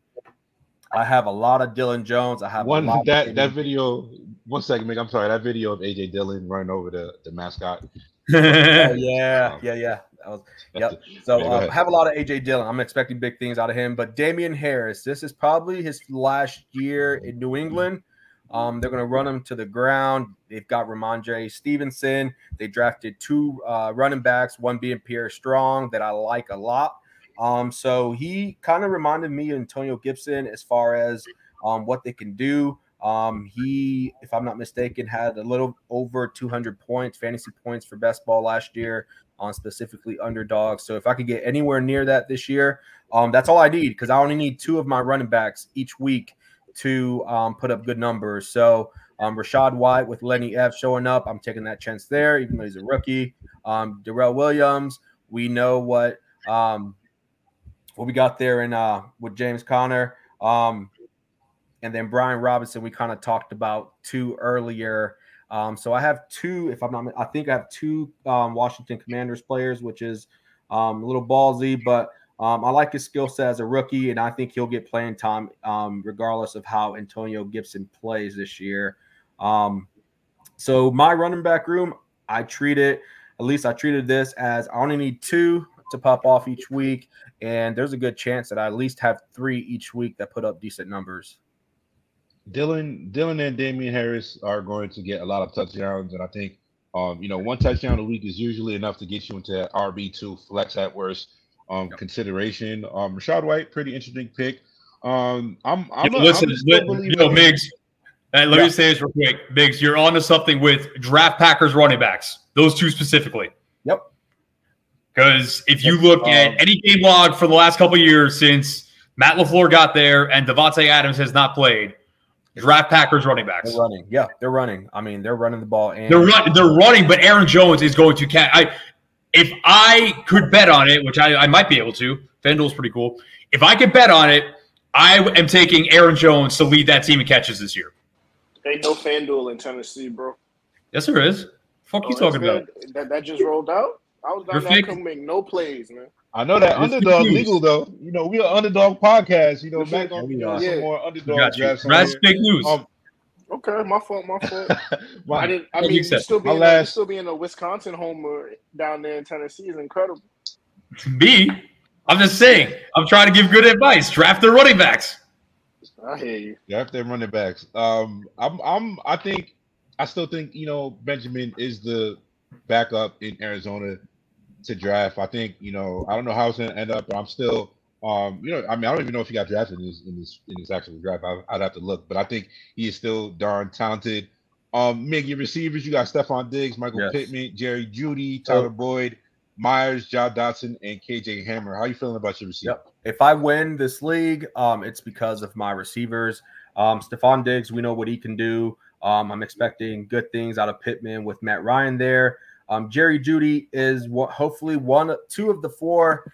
have a lot of Dillon Jones. I have one that video. 1 second, Mick. I'm sorry. That video of AJ Dillon running over the mascot. Yeah. Yep. So I have a lot of AJ Dillon. I'm expecting big things out of him. But Damian Harris, this is probably his last year in New England. They're going to run him to the ground. They've got Ramondre Stevenson. They drafted two running backs, one being Pierre Strong that I like a lot. So he kind of reminded me of Antonio Gibson as far as what they can do. He, if I'm not mistaken, had a little over 200 points, fantasy points for best ball last year on specifically underdogs. So if I could get anywhere near that this year, that's all I need, because I only need two of my running backs each week to put up good numbers. So Rashad White with Lenny F showing up, I'm taking that chance there, even though he's a rookie. Darrell Williams, we know what we got there in with James Conner. And then Brian Robinson, we kind of talked about two earlier. So I have two, I have two Washington Commanders players, which is a little ballsy, but I like his skill set as a rookie, and I think he'll get playing time regardless of how Antonio Gibson plays this year. So my running back room, I treated this as I only need two to pop off each week, and there's a good chance that I at least have three each week that put up decent numbers. Dillon and Damian Harris are going to get a lot of touchdowns, and I think one touchdown a week is usually enough to get you into that RB2 flex at worst. Consideration. Rashad White, pretty interesting pick. Miggs. Let me say this real quick, Miggs. You're onto something with draft Packers running backs. Those two specifically. Yep. Because if you look at any game log for the last couple of years since Matt LaFleur got there and Devontae Adams has not played, draft Packers running backs. They're running. Yeah, they're running. I mean, they're running the ball. And they're running, but Aaron Jones is going to catch. If I could bet on it, which I might be able to, FanDuel's pretty cool. If I could bet on it, I am taking Aaron Jones to lead that team in catches this year. Ain't no FanDuel in Tennessee, bro. Yes, there is. Fuck you talking about? That just rolled out? I was not going to make no plays, man. I know that underdog legal, though. You know, we're an underdog podcast. You know, back on some more underdog drafts. That's fake news. Okay, my fault. Still being a Wisconsin homer down there in Tennessee is incredible. Me? I'm just saying. I'm trying to give good advice. Draft their running backs. I hear you. Draft their running backs. I still think Benjamin is the backup in Arizona to draft. I think I don't know how it's going to end up, but I'm still. I don't even know if he got drafted in this actual draft. I'd have to look, but I think he is still darn talented. Mig, your receivers, you got Stephon Diggs, Michael Pittman, Jerry Jeudy, Tyler Boyd, Myers, John Dotson, and KJ Hamler. How are you feeling about your receiver? Yep. If I win this league, it's because of my receivers. Stephon Diggs, we know what he can do. I'm expecting good things out of Pittman with Matt Ryan there. Jerry Jeudy is hopefully two of the four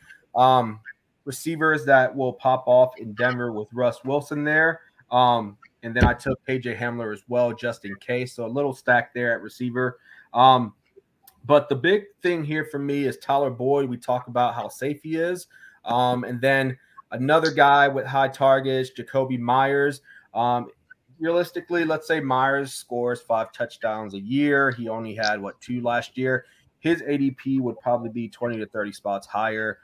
receivers that will pop off in Denver with Russ Wilson there. And then I took KJ Hamler as well, just in case. So a little stack there at receiver. But the big thing here for me is Tyler Boyd. We talk about how safe he is. And then another guy with high targets, Jakobi Meyers. Realistically, let's say Meyers scores 5 touchdowns a year. He only had, 2 last year. His ADP would probably be 20 to 30 spots higher.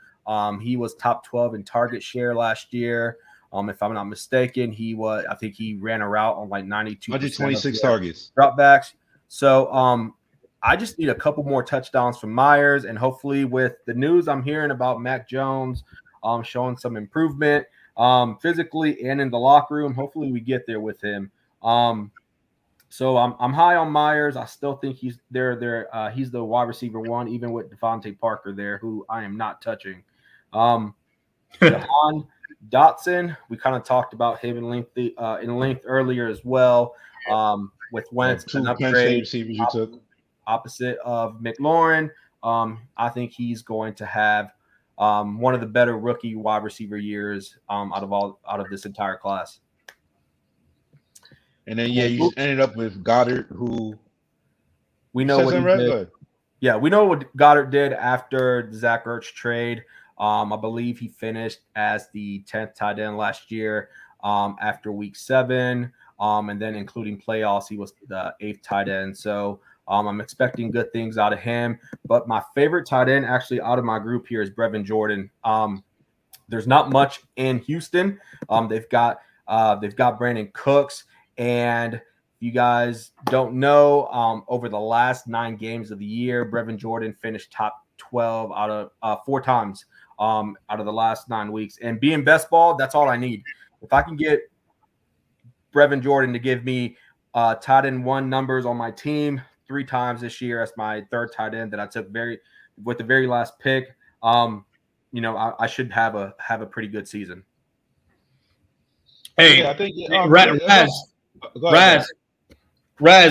He was top 12 in target share last year. If I'm not mistaken, I think he ran a route on 92. 126 targets. Dropbacks. So I just need a couple more touchdowns from Myers, and hopefully with the news I'm hearing about Mac Jones showing some improvement physically and in the locker room, hopefully we get there with him. So I'm high on Myers. I still think he's there. He's the wide receiver one, even with Devontae Parker there, who I am not touching. Javonte Dotson, we kind of talked about him in length earlier as well. With Wentz an upgrade, opposite of McLaurin. I think he's going to have one of the better rookie wide receiver years out of this entire class. And then you ended up with Goddard, who we know what he did. Yeah, we know what Goddard did after the Zach Ertz trade. I believe he finished as the 10th tight end last year after week 7. And then including playoffs, he was the 8th tight end. So I'm expecting good things out of him. But my favorite tight end actually out of my group here is Brevin Jordan. There's not much in Houston. They've got Brandon Cooks. And if you guys don't know, over the last 9 games of the year, Brevin Jordan finished top 12 out of 4 times out of the last 9 weeks. And being best ball, that's all I need. If I can get Brevin Jordan to give me tight end 1 numbers on my team 3 times this year, that's my 3rd tight end that I took with the very last pick. I should have a pretty good season. Hey, I think Raz,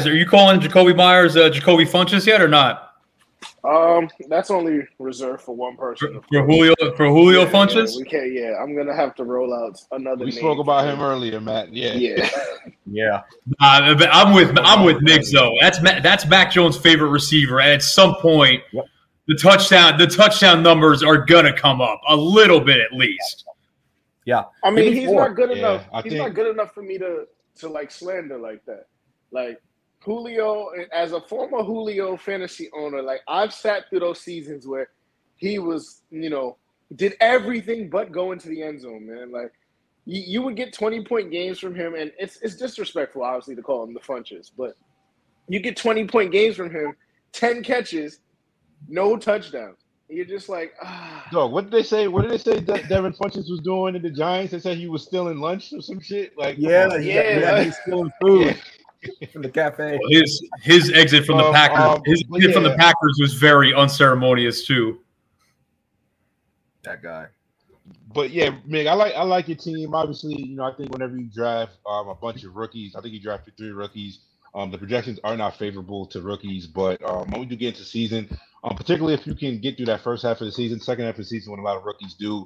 are you calling Jakobi Meyers Jacoby Funchess yet or not? That's only reserved for one person. For Julio Funchess? Yeah, I'm going to have to roll out another name. We spoke about him earlier, Matt. Yeah. Yeah. I'm with Nick, though. That's Mac Jones' favorite receiver. And at some point, the touchdown numbers are going to come up a little bit at least. Yeah. I mean, he's not good enough. He's not good enough for me to slander like that. Like Julio, as a former Julio fantasy owner, I've sat through those seasons where he was, did everything but go into the end zone, man. Like you would get 20-point games from him, and it's disrespectful, obviously, to call him the Funchess, but you get 20-point games from him, 10 catches, no touchdowns. You're just like, Dog, what did they say? What did they say Devin Funchess was doing in the Giants? They said he was stealing lunch or some shit. He's stealing food from the cafe. Well, his exit from the Packers, from the Packers was very unceremonious too. That guy. But yeah, Mig, I like your team. Obviously, I think whenever you draft a bunch of rookies, I think you drafted 3 rookies. The projections are not favorable to rookies, but when we do get into season, particularly if you can get through that first half of the season, second half of the season when a lot of rookies do,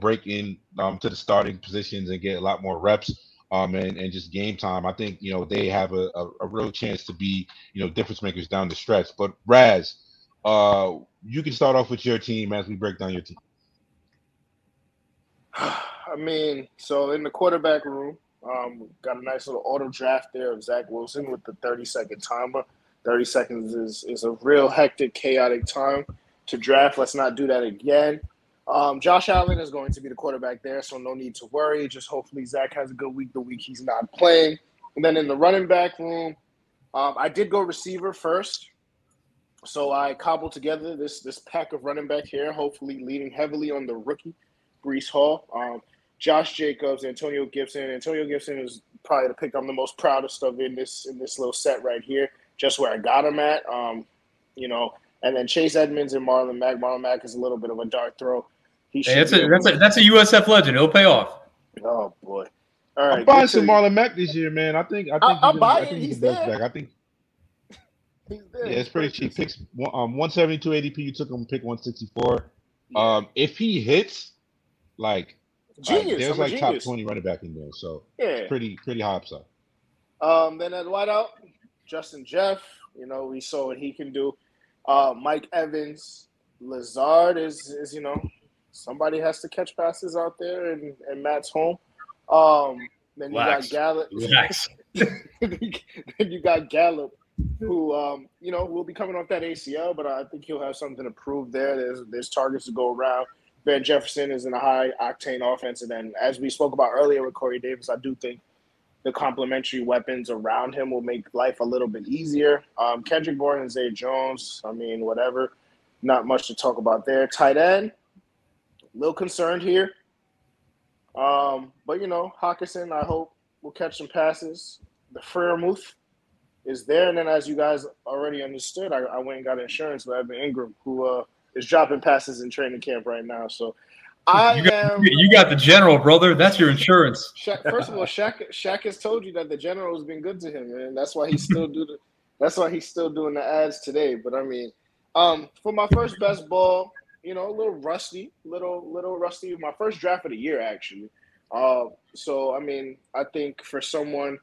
break in to the starting positions and get a lot more reps and just game time, I think, they have a real chance to be, difference makers down the stretch. But Raz, you can start off with your team as we break down your team. I mean, so in the quarterback room, Got a nice little auto draft there of Zach Wilson with the 30-second timer. 30 seconds is a real hectic, chaotic time to draft. Let's not do that again. Josh Allen is going to be the quarterback there, so no need to worry. Just hopefully Zach has a good week the week he's not playing. And then in the running back room, I did go receiver first. So I cobbled together this pack of running back here, hopefully leaning heavily on the rookie, Breece Hall, Josh Jacobs, Antonio Gibson. Antonio Gibson is probably the pick I'm the most proudest of in this little set right here, just where I got him at, And then Chase Edmonds and Marlon Mack. Marlon Mack is a little bit of a dark throw. That's a USF legend. It'll pay off. Oh boy! All right, I'm buying some Marlon Mack this year, man. I think he's there. Back. I think he's there. Yeah, it's pretty cheap. Picks 172 ADP. You took him pick 164. Yeah. If he hits, like genius, there's I'm like top 20 running back in there, so yeah, it's pretty high upside. Then at wideout, Justin Jeff. You know, we saw what he can do. Mike Evans, Lazard is somebody has to catch passes out there, and Matt's home. Then Relax. You got Gallup. Then you got Gallup, who will be coming off that ACL, but I think he'll have something to prove there. There's targets to go around. Van Jefferson is in a high octane offense, and then as we spoke about earlier with Corey Davis, I do think the complementary weapons around him will make life a little bit easier. Kendrick Bourne and Zay Jones, whatever. Not much to talk about there. Tight end, a little concerned here. But Hockenson, I hope, will catch some passes. The Freiermuth is there. And then as you guys already understood, I went and got insurance with Evan Ingram, who is dropping passes in training camp right now. So you got the general, brother. That's your insurance. First of all, Shaq has told you that the general has been good to him, and that's why he's still doing the ads today. But for my first best ball, a little rusty, little rusty. My first draft of the year, actually. I think for someone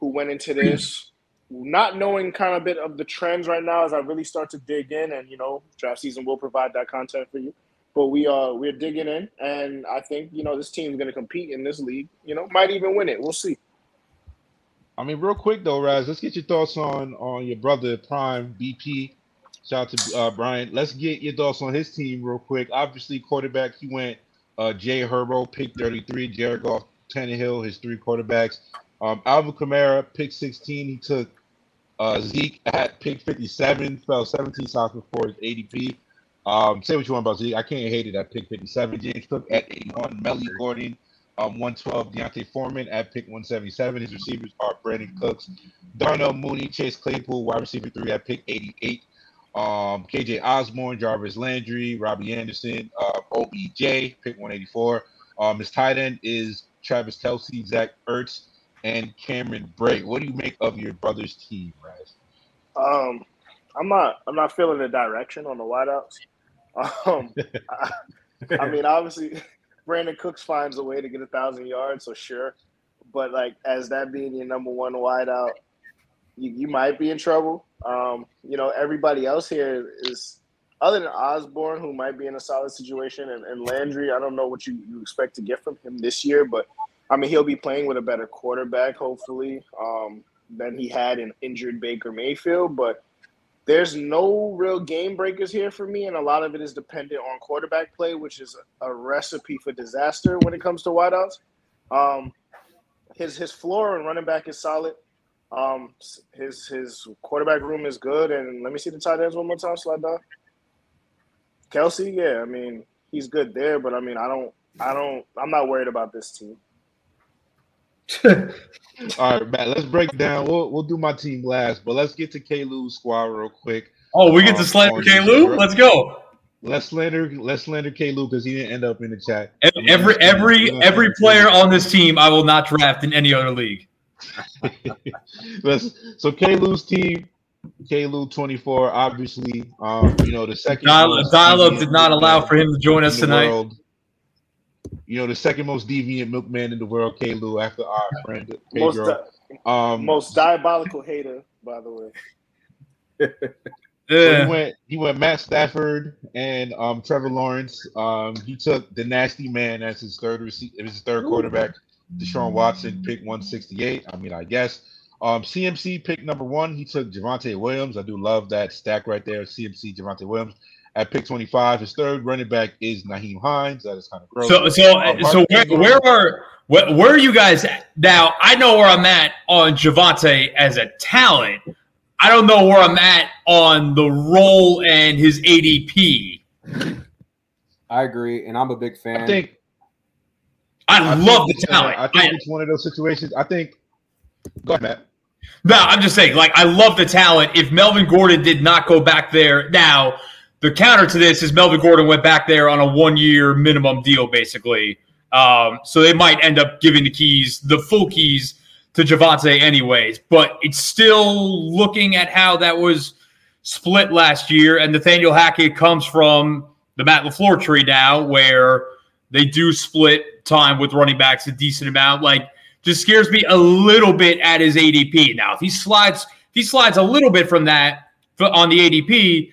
who went into this not knowing kind of bit of the trends right now, as I really start to dig in, and draft season will provide that content for you. But we're digging in, and I think, this team's going to compete in this league. Might even win it. We'll see. Real quick, though, Raz, let's get your thoughts on your brother, Prime, BP. Shout out to Brian. Let's get your thoughts on his team real quick. Obviously, quarterback, he went Jay Herbo, pick 33, Jared Goff, Tannehill, his three quarterbacks. Alvin Kamara, pick 16. He took Zeke at pick 57, fell 17 south before his ADP. Say what you want about Zeke. I can't hate it at pick 57. James Cook at 81. Melly Gordon, 112. Deontay Foreman at pick 177. His receivers are Brandon Cooks, Darnell Mooney, Chase Claypool, wide receiver 3 at pick 88. KJ Osborne, Jarvis Landry, Robbie Anderson, OBJ, pick 184. His tight end is Travis Kelce, Zach Ertz, and Cameron Bray. What do you make of your brother's team, Raz? I'm not feeling the direction on the wideouts. Obviously, Brandon Cooks finds a way to get 1,000 yards, so sure. But as that being your number one wideout, you might be in trouble. Everybody else here is, other than Osborne, who might be in a solid situation, and Landry. I don't know what you expect to get from him this year, but he'll be playing with a better quarterback, hopefully, than he had an injured Baker Mayfield, but. There's no real game breakers here for me, and a lot of it is dependent on quarterback play, which is a recipe for disaster when it comes to wideouts. His floor and running back is solid. His quarterback room is good, and let me see the tight ends one more time, slide down. Kelce, yeah, he's good there, but I'm not worried about this team. All right, Matt, let's break down. We'll do my team last, but let's get to K-Lou's squad real quick. Oh, we get to slander K-Lou? Let's go. Let's slander K-Lou because he didn't end up in the chat. Every player on this team I will not draft in any other league. So K-Lou's team, K-Lou 24, obviously. The second dial-up did not allow for him to join us tonight. The second most deviant milkman in the world, K-Lou, after our friend Pedro. Most diabolical hater, by the way. So he went Matt Stafford and Trevor Lawrence. He took the nasty man as his third quarterback. Deshaun Watson, pick 168. I mean, I guess. CMC, pick number 1. He took Javonte Williams. I do love that stack right there. CMC, Javonte Williams. At pick 25, his third running back is Nyheim Hines. That is kind of gross. So where are you guys at? Now, I know where I'm at on Javonte as a talent. I don't know where I'm at on the role and his ADP. I agree, and I'm a big fan. I love the talent. I think it's one of those situations. Go ahead, Matt. No, I'm just saying, I love the talent. If Melvin Gordon did not go back there now – the counter to this is Melvin Gordon went back there on a 1-year minimum deal, basically. So they might end up giving the full keys to Javonte anyways. But it's still looking at how that was split last year. And Nathaniel Hackett comes from the Matt LaFleur tree now, where they do split time with running backs a decent amount. Just scares me a little bit at his ADP. Now, if he slides a little bit from that on the ADP,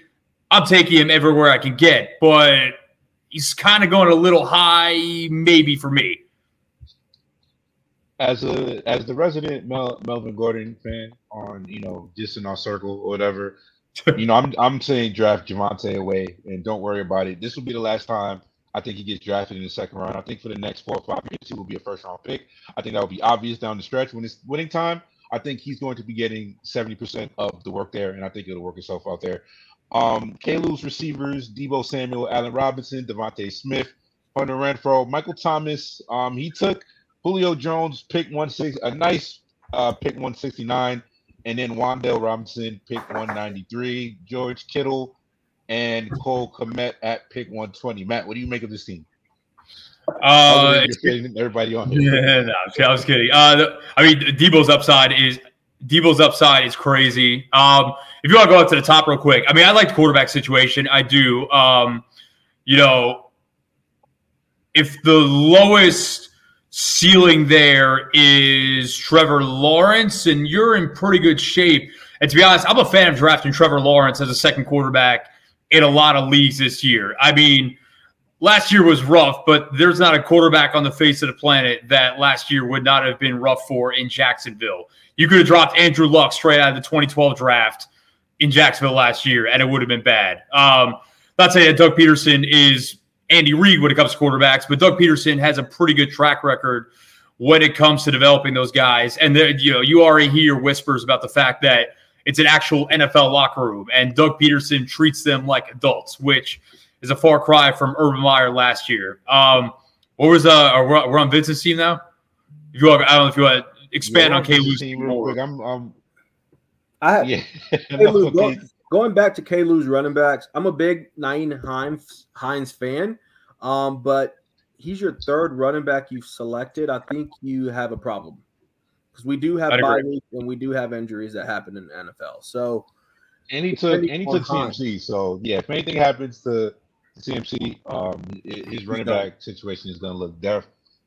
I'm taking him everywhere I can get, but he's kind of going a little high, maybe, for me. As the resident Melvin Gordon fan on, just in our circle or whatever, I'm saying draft Javonte away and don't worry about it. This will be the last time I think he gets drafted in the second round. I think for the next 4 or 5 years, he will be a first-round pick. I think that will be obvious down the stretch. When it's winning time, I think he's going to be getting 70% of the work there, and I think it'll work itself out there. Kalu's receivers, Deebo Samuel, Allen Robinson, Devontae Smith, Hunter Renfrow, Michael Thomas. He took Julio Jones, pick 160, a nice pick 169, and then Wan'Dale Robinson, pick 193, George Kittle, and Cole Kmet at pick 120. Matt, what do you make of this team? Everybody on here. Yeah, no, I was kidding. Deebo's upside is crazy. If you want to go up to the top real quick, I like the quarterback situation. I do. If the lowest ceiling there is Trevor Lawrence, and you're in pretty good shape. And to be honest, I'm a fan of drafting Trevor Lawrence as a second quarterback in a lot of leagues this year. Last year was rough, but there's not a quarterback on the face of the planet that last year would not have been rough for in Jacksonville. You could have dropped Andrew Luck straight out of the 2012 draft in Jacksonville last year, and it would have been bad. Not saying that Doug Peterson is Andy Reid when it comes to quarterbacks, but Doug Peterson has a pretty good track record when it comes to developing those guys. And there, you already hear whispers about the fact that it's an actual NFL locker room, and Doug Peterson treats them like adults, which – is a far cry from Urban Meyer last year. We're on Vincent's team now. I don't know if you want to expand on Kalu's team real quick. Going back to Kalu's running backs, I'm a big Nyheim Hines fan, but he's your third running back you've selected. I think you have a problem because we do have bye weeks and we do have injuries that happen in the NFL. So, and he took CMC. So yeah, if anything happens to CMC, his running back situation is going to look deaf.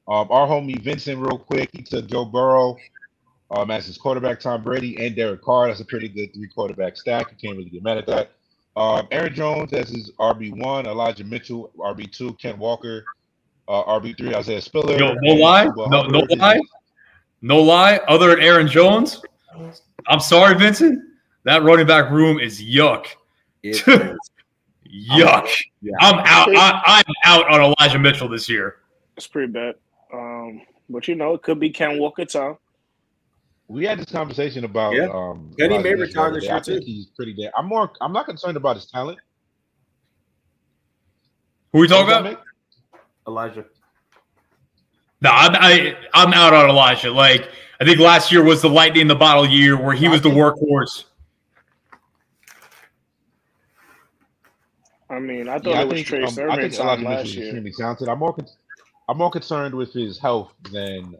Our homie Vincent, real quick, he took Joe Burrow as his quarterback, Tom Brady, and Derek Carr. That's a pretty good 3-quarterback stack. You can't really get mad at that. Aaron Jones as his RB1, Elijah Mitchell, RB2, Ken Walker, RB3, Isaiah Spiller. No lie. Other than Aaron Jones, I'm sorry, Vincent. That running back room is yuck. Yuck. I'm out. I'm out on Elijah Mitchell this year. It's pretty bad. But it could be Ken Walker time. We had this conversation about and he may retire this year too. I think he's pretty dead. I'm not concerned about his talent. Who are we talking about? Elijah. No, I'm out on Elijah. I think last year was the lightning in the bottle year where he was the workhorse. I think Elijah is extremely talented. I'm more concerned with his health than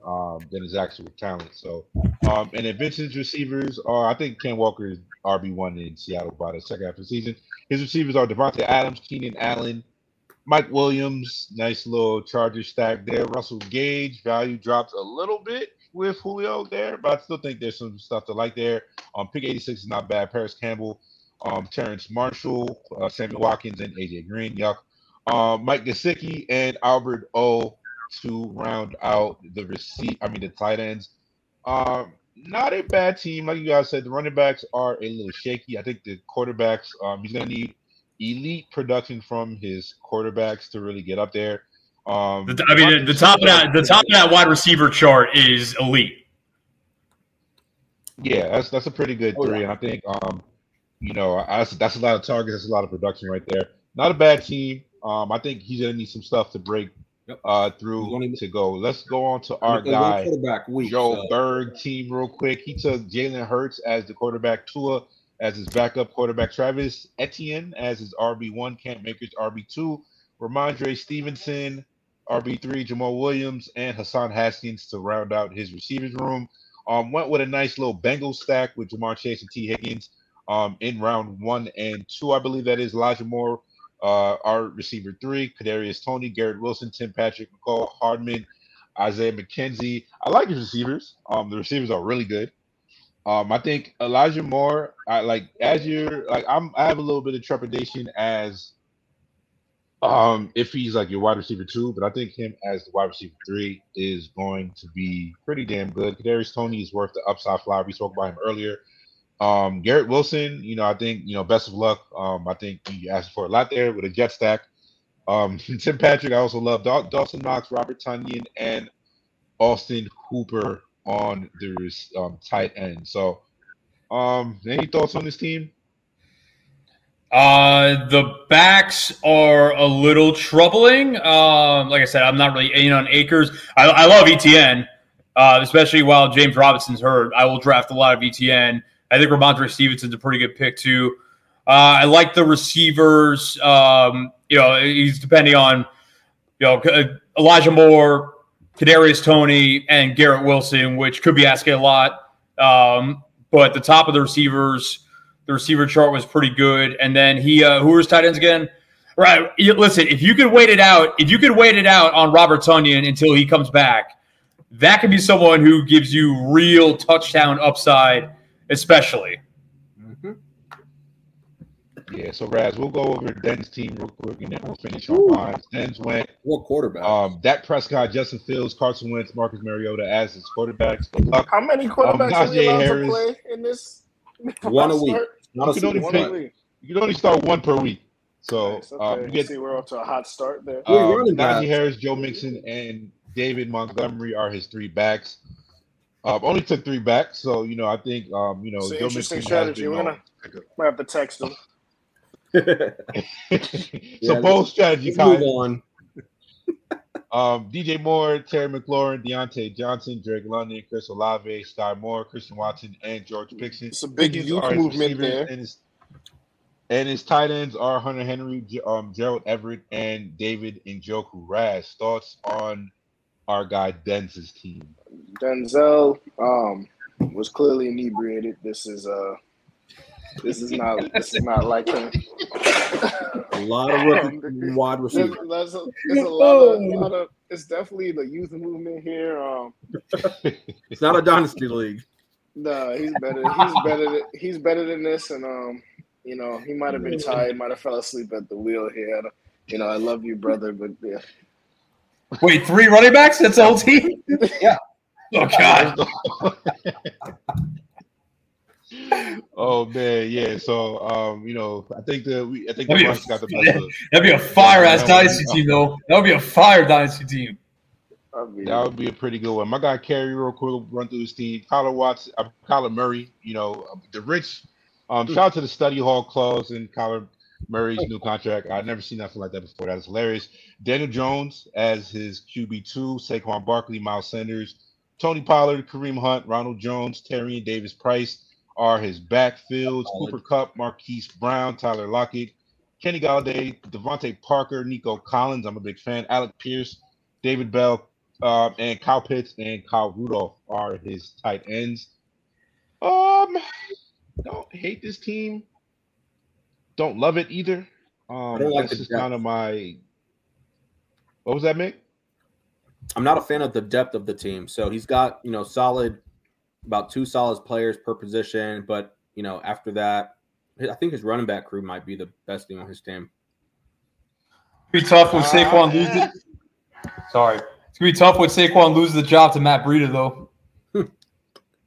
his actual talent. So, and then Vincent's receivers are, I think Ken Walker is RB1 in Seattle by the second half of the season. His receivers are Devontae Adams, Keenan Allen, Mike Williams. Nice little Chargers stack there. Russell Gage value drops a little bit with Julio there, but I still think there's some stuff to like there. Pick 86 is not bad. Paris Campbell. Terrence Marshall, Sammy Watkins, and AJ Green. Mike Gesicki and Albert O. to round out the the tight ends. Not a bad team. Like you guys said, the running backs are a little shaky. I think the quarterbacks, he's going to need elite production from his quarterbacks to really get up there. The top of that wide receiver chart is elite. Yeah, that's a pretty good three. And I think, that's a lot of targets. That's a lot of production right there. Not a bad team. I think he's going to need some stuff to break through to go. Let's go on to our guy, Joe Berg team real quick. He took Jalen Hurts as the quarterback, Tua as his backup quarterback, Travis Etienne as his RB1, Cam Akers RB2, Ramondre Stevenson RB3, Jamal Williams, and Hassan Haskins to round out his receivers room. Went with a nice little Bengals stack with Jamar Chase and T. Higgins in round 1 and 2. I believe that is Elijah Moore, our receiver 3, Kadarius Toney, Garrett Wilson, Tim Patrick, McCall Hardman, Isaiah McKenzie. I like his receivers. The receivers are really good. I think Elijah Moore, I have a little bit of trepidation as if he's like your wide receiver 2, but I think him as the wide receiver 3 is going to be pretty damn good. Kadarius Toney is worth the upside flyer. We spoke about him earlier. Garrett Wilson, I think, best of luck. I think you asked for a lot there with a jet stack. Tim Patrick, I also love Dawson Knox, Robert Tonyan, and Austin Hooper on the tight end. So, any thoughts on this team? The backs are a little troubling. Like I said, I'm not really in on Akers. I love ETN, especially while James Robinson's hurt. I will draft a lot of ETN. I think Ramondre Stevenson's a pretty good pick too. I like the receivers. He's depending on Elijah Moore, Kadarius Toney, and Garrett Wilson, which could be asking a lot. But the top of the receivers. The receiver chart was pretty good. And then he – who was tight ends again? Right. Listen, if you could wait it out on Robert Tonyan until he comes back, that could be someone who gives you real touchdown upside especially. Mm-hmm. Yeah, so, Raz, we'll go over Den's team real quick, and then we'll finish on mine. Den's went – what quarterback? Dak Prescott, Justin Fields, Carson Wentz, Marcus Mariota as his quarterbacks. How many quarterbacks are you allowed to play in this? One a week. You can only start one per week. So nice. Okay. We're off to a hot start there. Najee Harris, Joe Mixon, and David Montgomery are his 3 backs. Only took 3 backs, so I think it's Joe Mixon strategy. We're gonna have to text him. So bold strategy, Kyle. On. DJ Moore, Terry McLaurin, Deontay Johnson, Drake London, Chris Olave, Sky Moore, Christian Watson, and George Pickens. It's a big youth movement there. And his tight ends are Hunter Henry, Gerald Everett, and David Njoku. Raz, thoughts on our guy Denz's team? Denzel was clearly inebriated. This is not like him. A lot of wide receivers. There's a lot of. It's definitely the youth movement here. It's not a dynasty league. No, he's better. He's better than this. And he might have been tired. Might have fell asleep at the wheel here. I love you, brother. But yeah. Wait, 3 running backs? That's the whole team? Yeah. Oh God. Oh man, yeah. So I think the Rush got the best look. That'd be a fire ass dynasty team though. That would be a fire dynasty team. That would be a pretty good one. My guy Kerry, real quick, run through his team. Kyler Murray, the rich. Shout out to the study hall clause in Kyler Murray's new contract. I've never seen nothing like that before. That is hilarious. Daniel Jones as his QB2, Saquon Barkley, Miles Sanders, Tony Pollard, Kareem Hunt, Ronald Jones, Terrion Davis Price are his backfields. Cooper Kupp, Marquise Brown, Tyler Lockett, Kenny Galladay, Devontae Parker, Nico Collins, I'm a big fan, Alec Pierce, David Bell, and Kyle Pitts and Kyle Rudolph are his tight ends. Don't hate this team. Don't love it either. That's just kind of my – what was that, Mick? I'm not a fan of the depth of the team. So he's got, solid – about 2 solid players per position, but after that, I think his running back crew might be the best thing on his team. Be tough with Saquon loses. Sorry, going to be tough when Saquon loses the job to Matt Breida, though.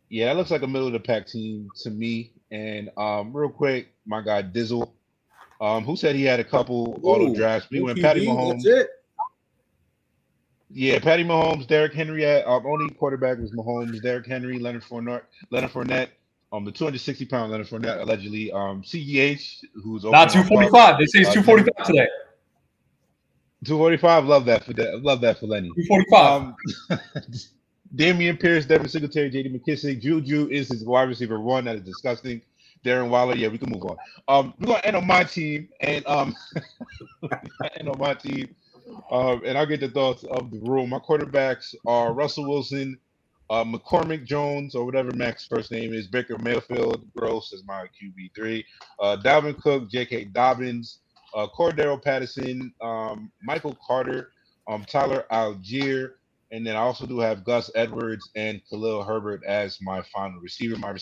Yeah, it looks like a middle-of-the-pack team to me. And real quick, my guy Dizzle, who said he had a couple auto drafts. We went Patty Mahomes. That's it. Yeah, Patty Mahomes, Derrick Henry. Our only quarterback was Mahomes, Derrick Henry, Leonard Fournette. The 260-pound Leonard Fournette, allegedly. CEH, who's over. Not 245. They say it's 245 today. 245. Love that for Lenny. 245. Damian Pierce, Devin Singletary, J.D. McKissick. Juju is his wide receiver one. That is disgusting. Darren Waller. Yeah, we can move on. We're going to end on my team. And and I'll get the thoughts of the room. My quarterbacks are Russell Wilson, McCormick Jones, or whatever Mac's first name is, Baker Mayfield. Gross is my QB3. Dalvin Cook, JK Dobbins, Cordero Patterson, Michael Carter, Tyler Algier. And then I also do have Gus Edwards and Khalil Herbert as my final receiver. My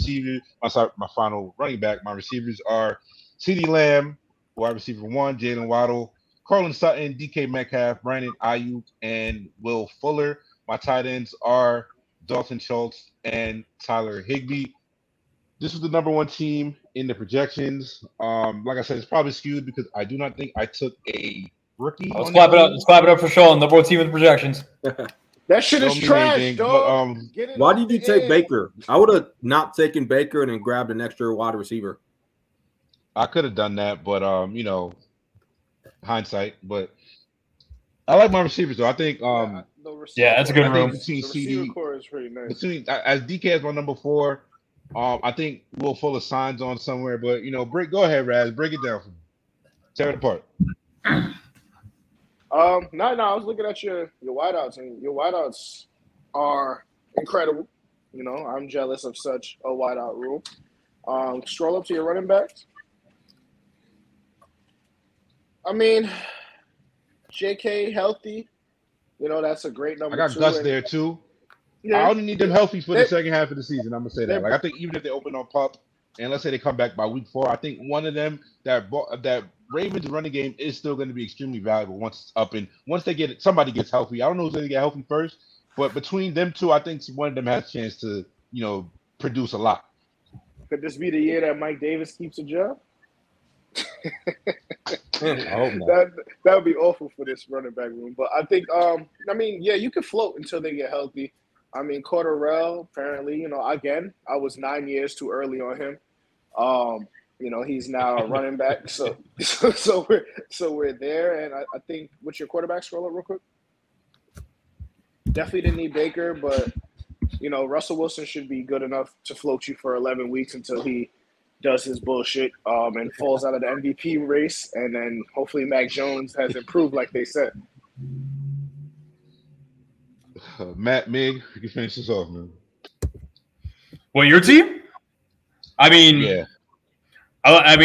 final running back. My receivers are CeeDee Lamb, wide receiver one, Jalen Waddle, Cortland Sutton, DK Metcalf, Brandon Ayuk, and Will Fuller. My tight ends are Dalton Schultz and Tyler Higbee. This was the number one team in the projections. Like I said, it's probably skewed because I do not think I took a rookie. Let's clap it up for Sean, number one team in the projections. That shit is trash, dog. Why did you take Baker? I would have not taken Baker and then grabbed an extra wide receiver. I could have done that, but hindsight. But I like my receivers, though. I think that's a good room. Between CD, is pretty nice. As DK is my number four, I think Will Fuller signs on somewhere. But go ahead, Raz, break it down for me. Tear it apart. I was looking at your wideouts, and your wideouts are incredible. I'm jealous of such a wideout rule. Stroll up to your running backs. I mean, JK healthy. That's a great number. I got Gus there too. Yeah. I only need them healthy for the second half of the season. I'm gonna say that. I think even if they open on Pop, and let's say they come back by week 4, I think one of them that Ravens running game is still going to be extremely valuable once it's up and once they get it, somebody gets healthy. I don't know who's going to get healthy first, but between them two, I think one of them has a chance to, produce a lot. Could this be the year that Mike Davis keeps a job? That would be awful for this running back room. But I think, you can float until they get healthy. I mean, Cordarrelle, apparently, again, I was 9 years too early on him. He's now a running back, so we're there. And I think, what's your quarterback? Scroll up real quick. Definitely didn't need Baker, but Russell Wilson should be good enough to float you for 11 weeks until he does his bullshit and falls out of the MVP race, and then hopefully Mac Jones has improved, like they said. Matt, Mig, you can finish this off, man. Well, your team? I mean,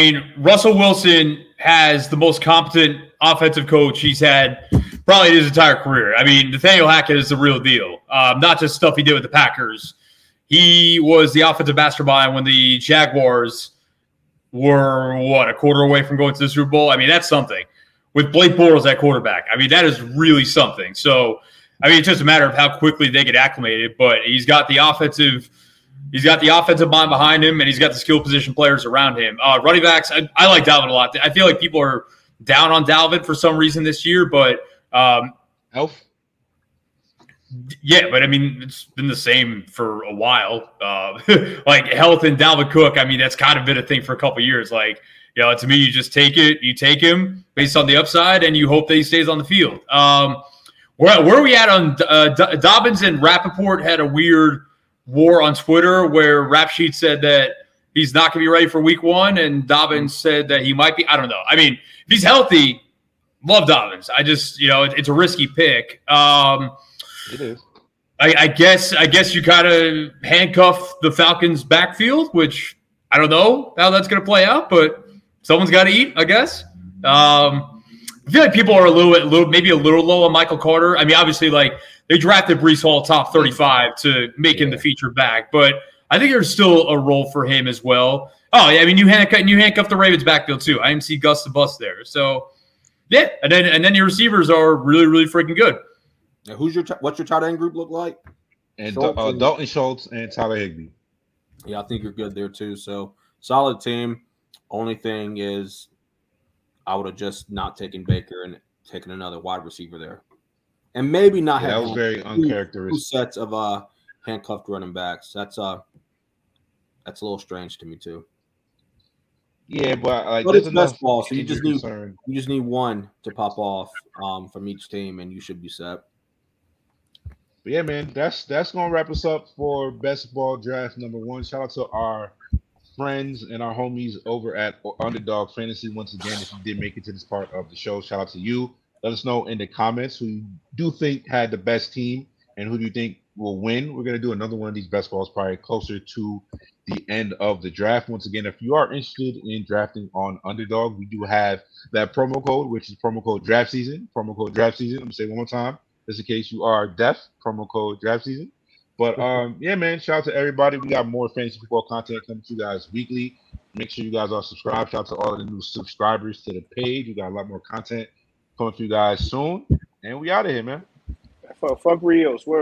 yeah. Russell Wilson has the most competent offensive coach he's had probably his entire career. I mean, Nathaniel Hackett is the real deal. Not just stuff he did with the Packers. He was the offensive mastermind when the Jaguars were, a quarter away from going to the Super Bowl? I mean, that's something. With Blake Bortles at quarterback, that is really something. So, it's just a matter of how quickly they get acclimated. But he's got the offensive mind behind him, and he's got the skill position players around him. Running backs, I like Dalvin a lot. I feel like people are down on Dalvin for some reason this year, but Elf? Yeah, but it's been the same for a while. Like health and Dalvin Cook, that's kind of been a thing for a couple of years. Like, to me, you just take him based on the upside, and you hope that he stays on the field. Where are we at on Dobbins and Rappaport had a weird war on Twitter where Rap Sheet said that he's not going to be ready for week 1, and Dobbins said that he might be. I don't know. If he's healthy, love Dobbins. I just, it's a risky pick. It is. I guess you kind of handcuff the Falcons' backfield, which I don't know how that's going to play out, but someone's got to eat, I guess. I feel like people are a little low on Michael Carter. Obviously, like they drafted Breece Hall top 35 to make him the feature back, but I think there's still a role for him as well. Oh, yeah, you handcuff the Ravens backfield too. I didn't see Gus the Bus there, so yeah. And then your receivers are really really freaking good. Now, what's your tight end group look like? And Schultz Dalton Schultz and Tyler Higbee. Yeah, I think you're good there too. So solid team. Only thing is, I would have just not taken Baker and taken another wide receiver there, and maybe not have that was very uncharacteristic. Two sets of handcuffed running backs. That's a little strange to me too. Yeah, but like, but it's best ball, so you just need one to pop off from each team, and you should be set. But yeah, man, that's gonna wrap us up for best ball draft #1. Shout out to our friends and our homies over at Underdog Fantasy once again. If you did make it to this part of the show, shout out to you. Let us know in the comments who you do think had the best team and who do you think will win. We're gonna do another one of these best balls probably closer to the end of the draft. Once again, if you are interested in drafting on Underdog, we do have that promo code, which is promo code Draft Season. Promo code Draft Season. I'm gonna say it one more time, just in case you are deaf. Promo code Draft Season. But yeah, man, shout out to everybody. We got more fantasy football content coming to you guys weekly. Make sure you guys are subscribed. Shout out to all of the new subscribers to the page. We got a lot more content coming to you guys soon. And we out of here, man. Fuck Rios.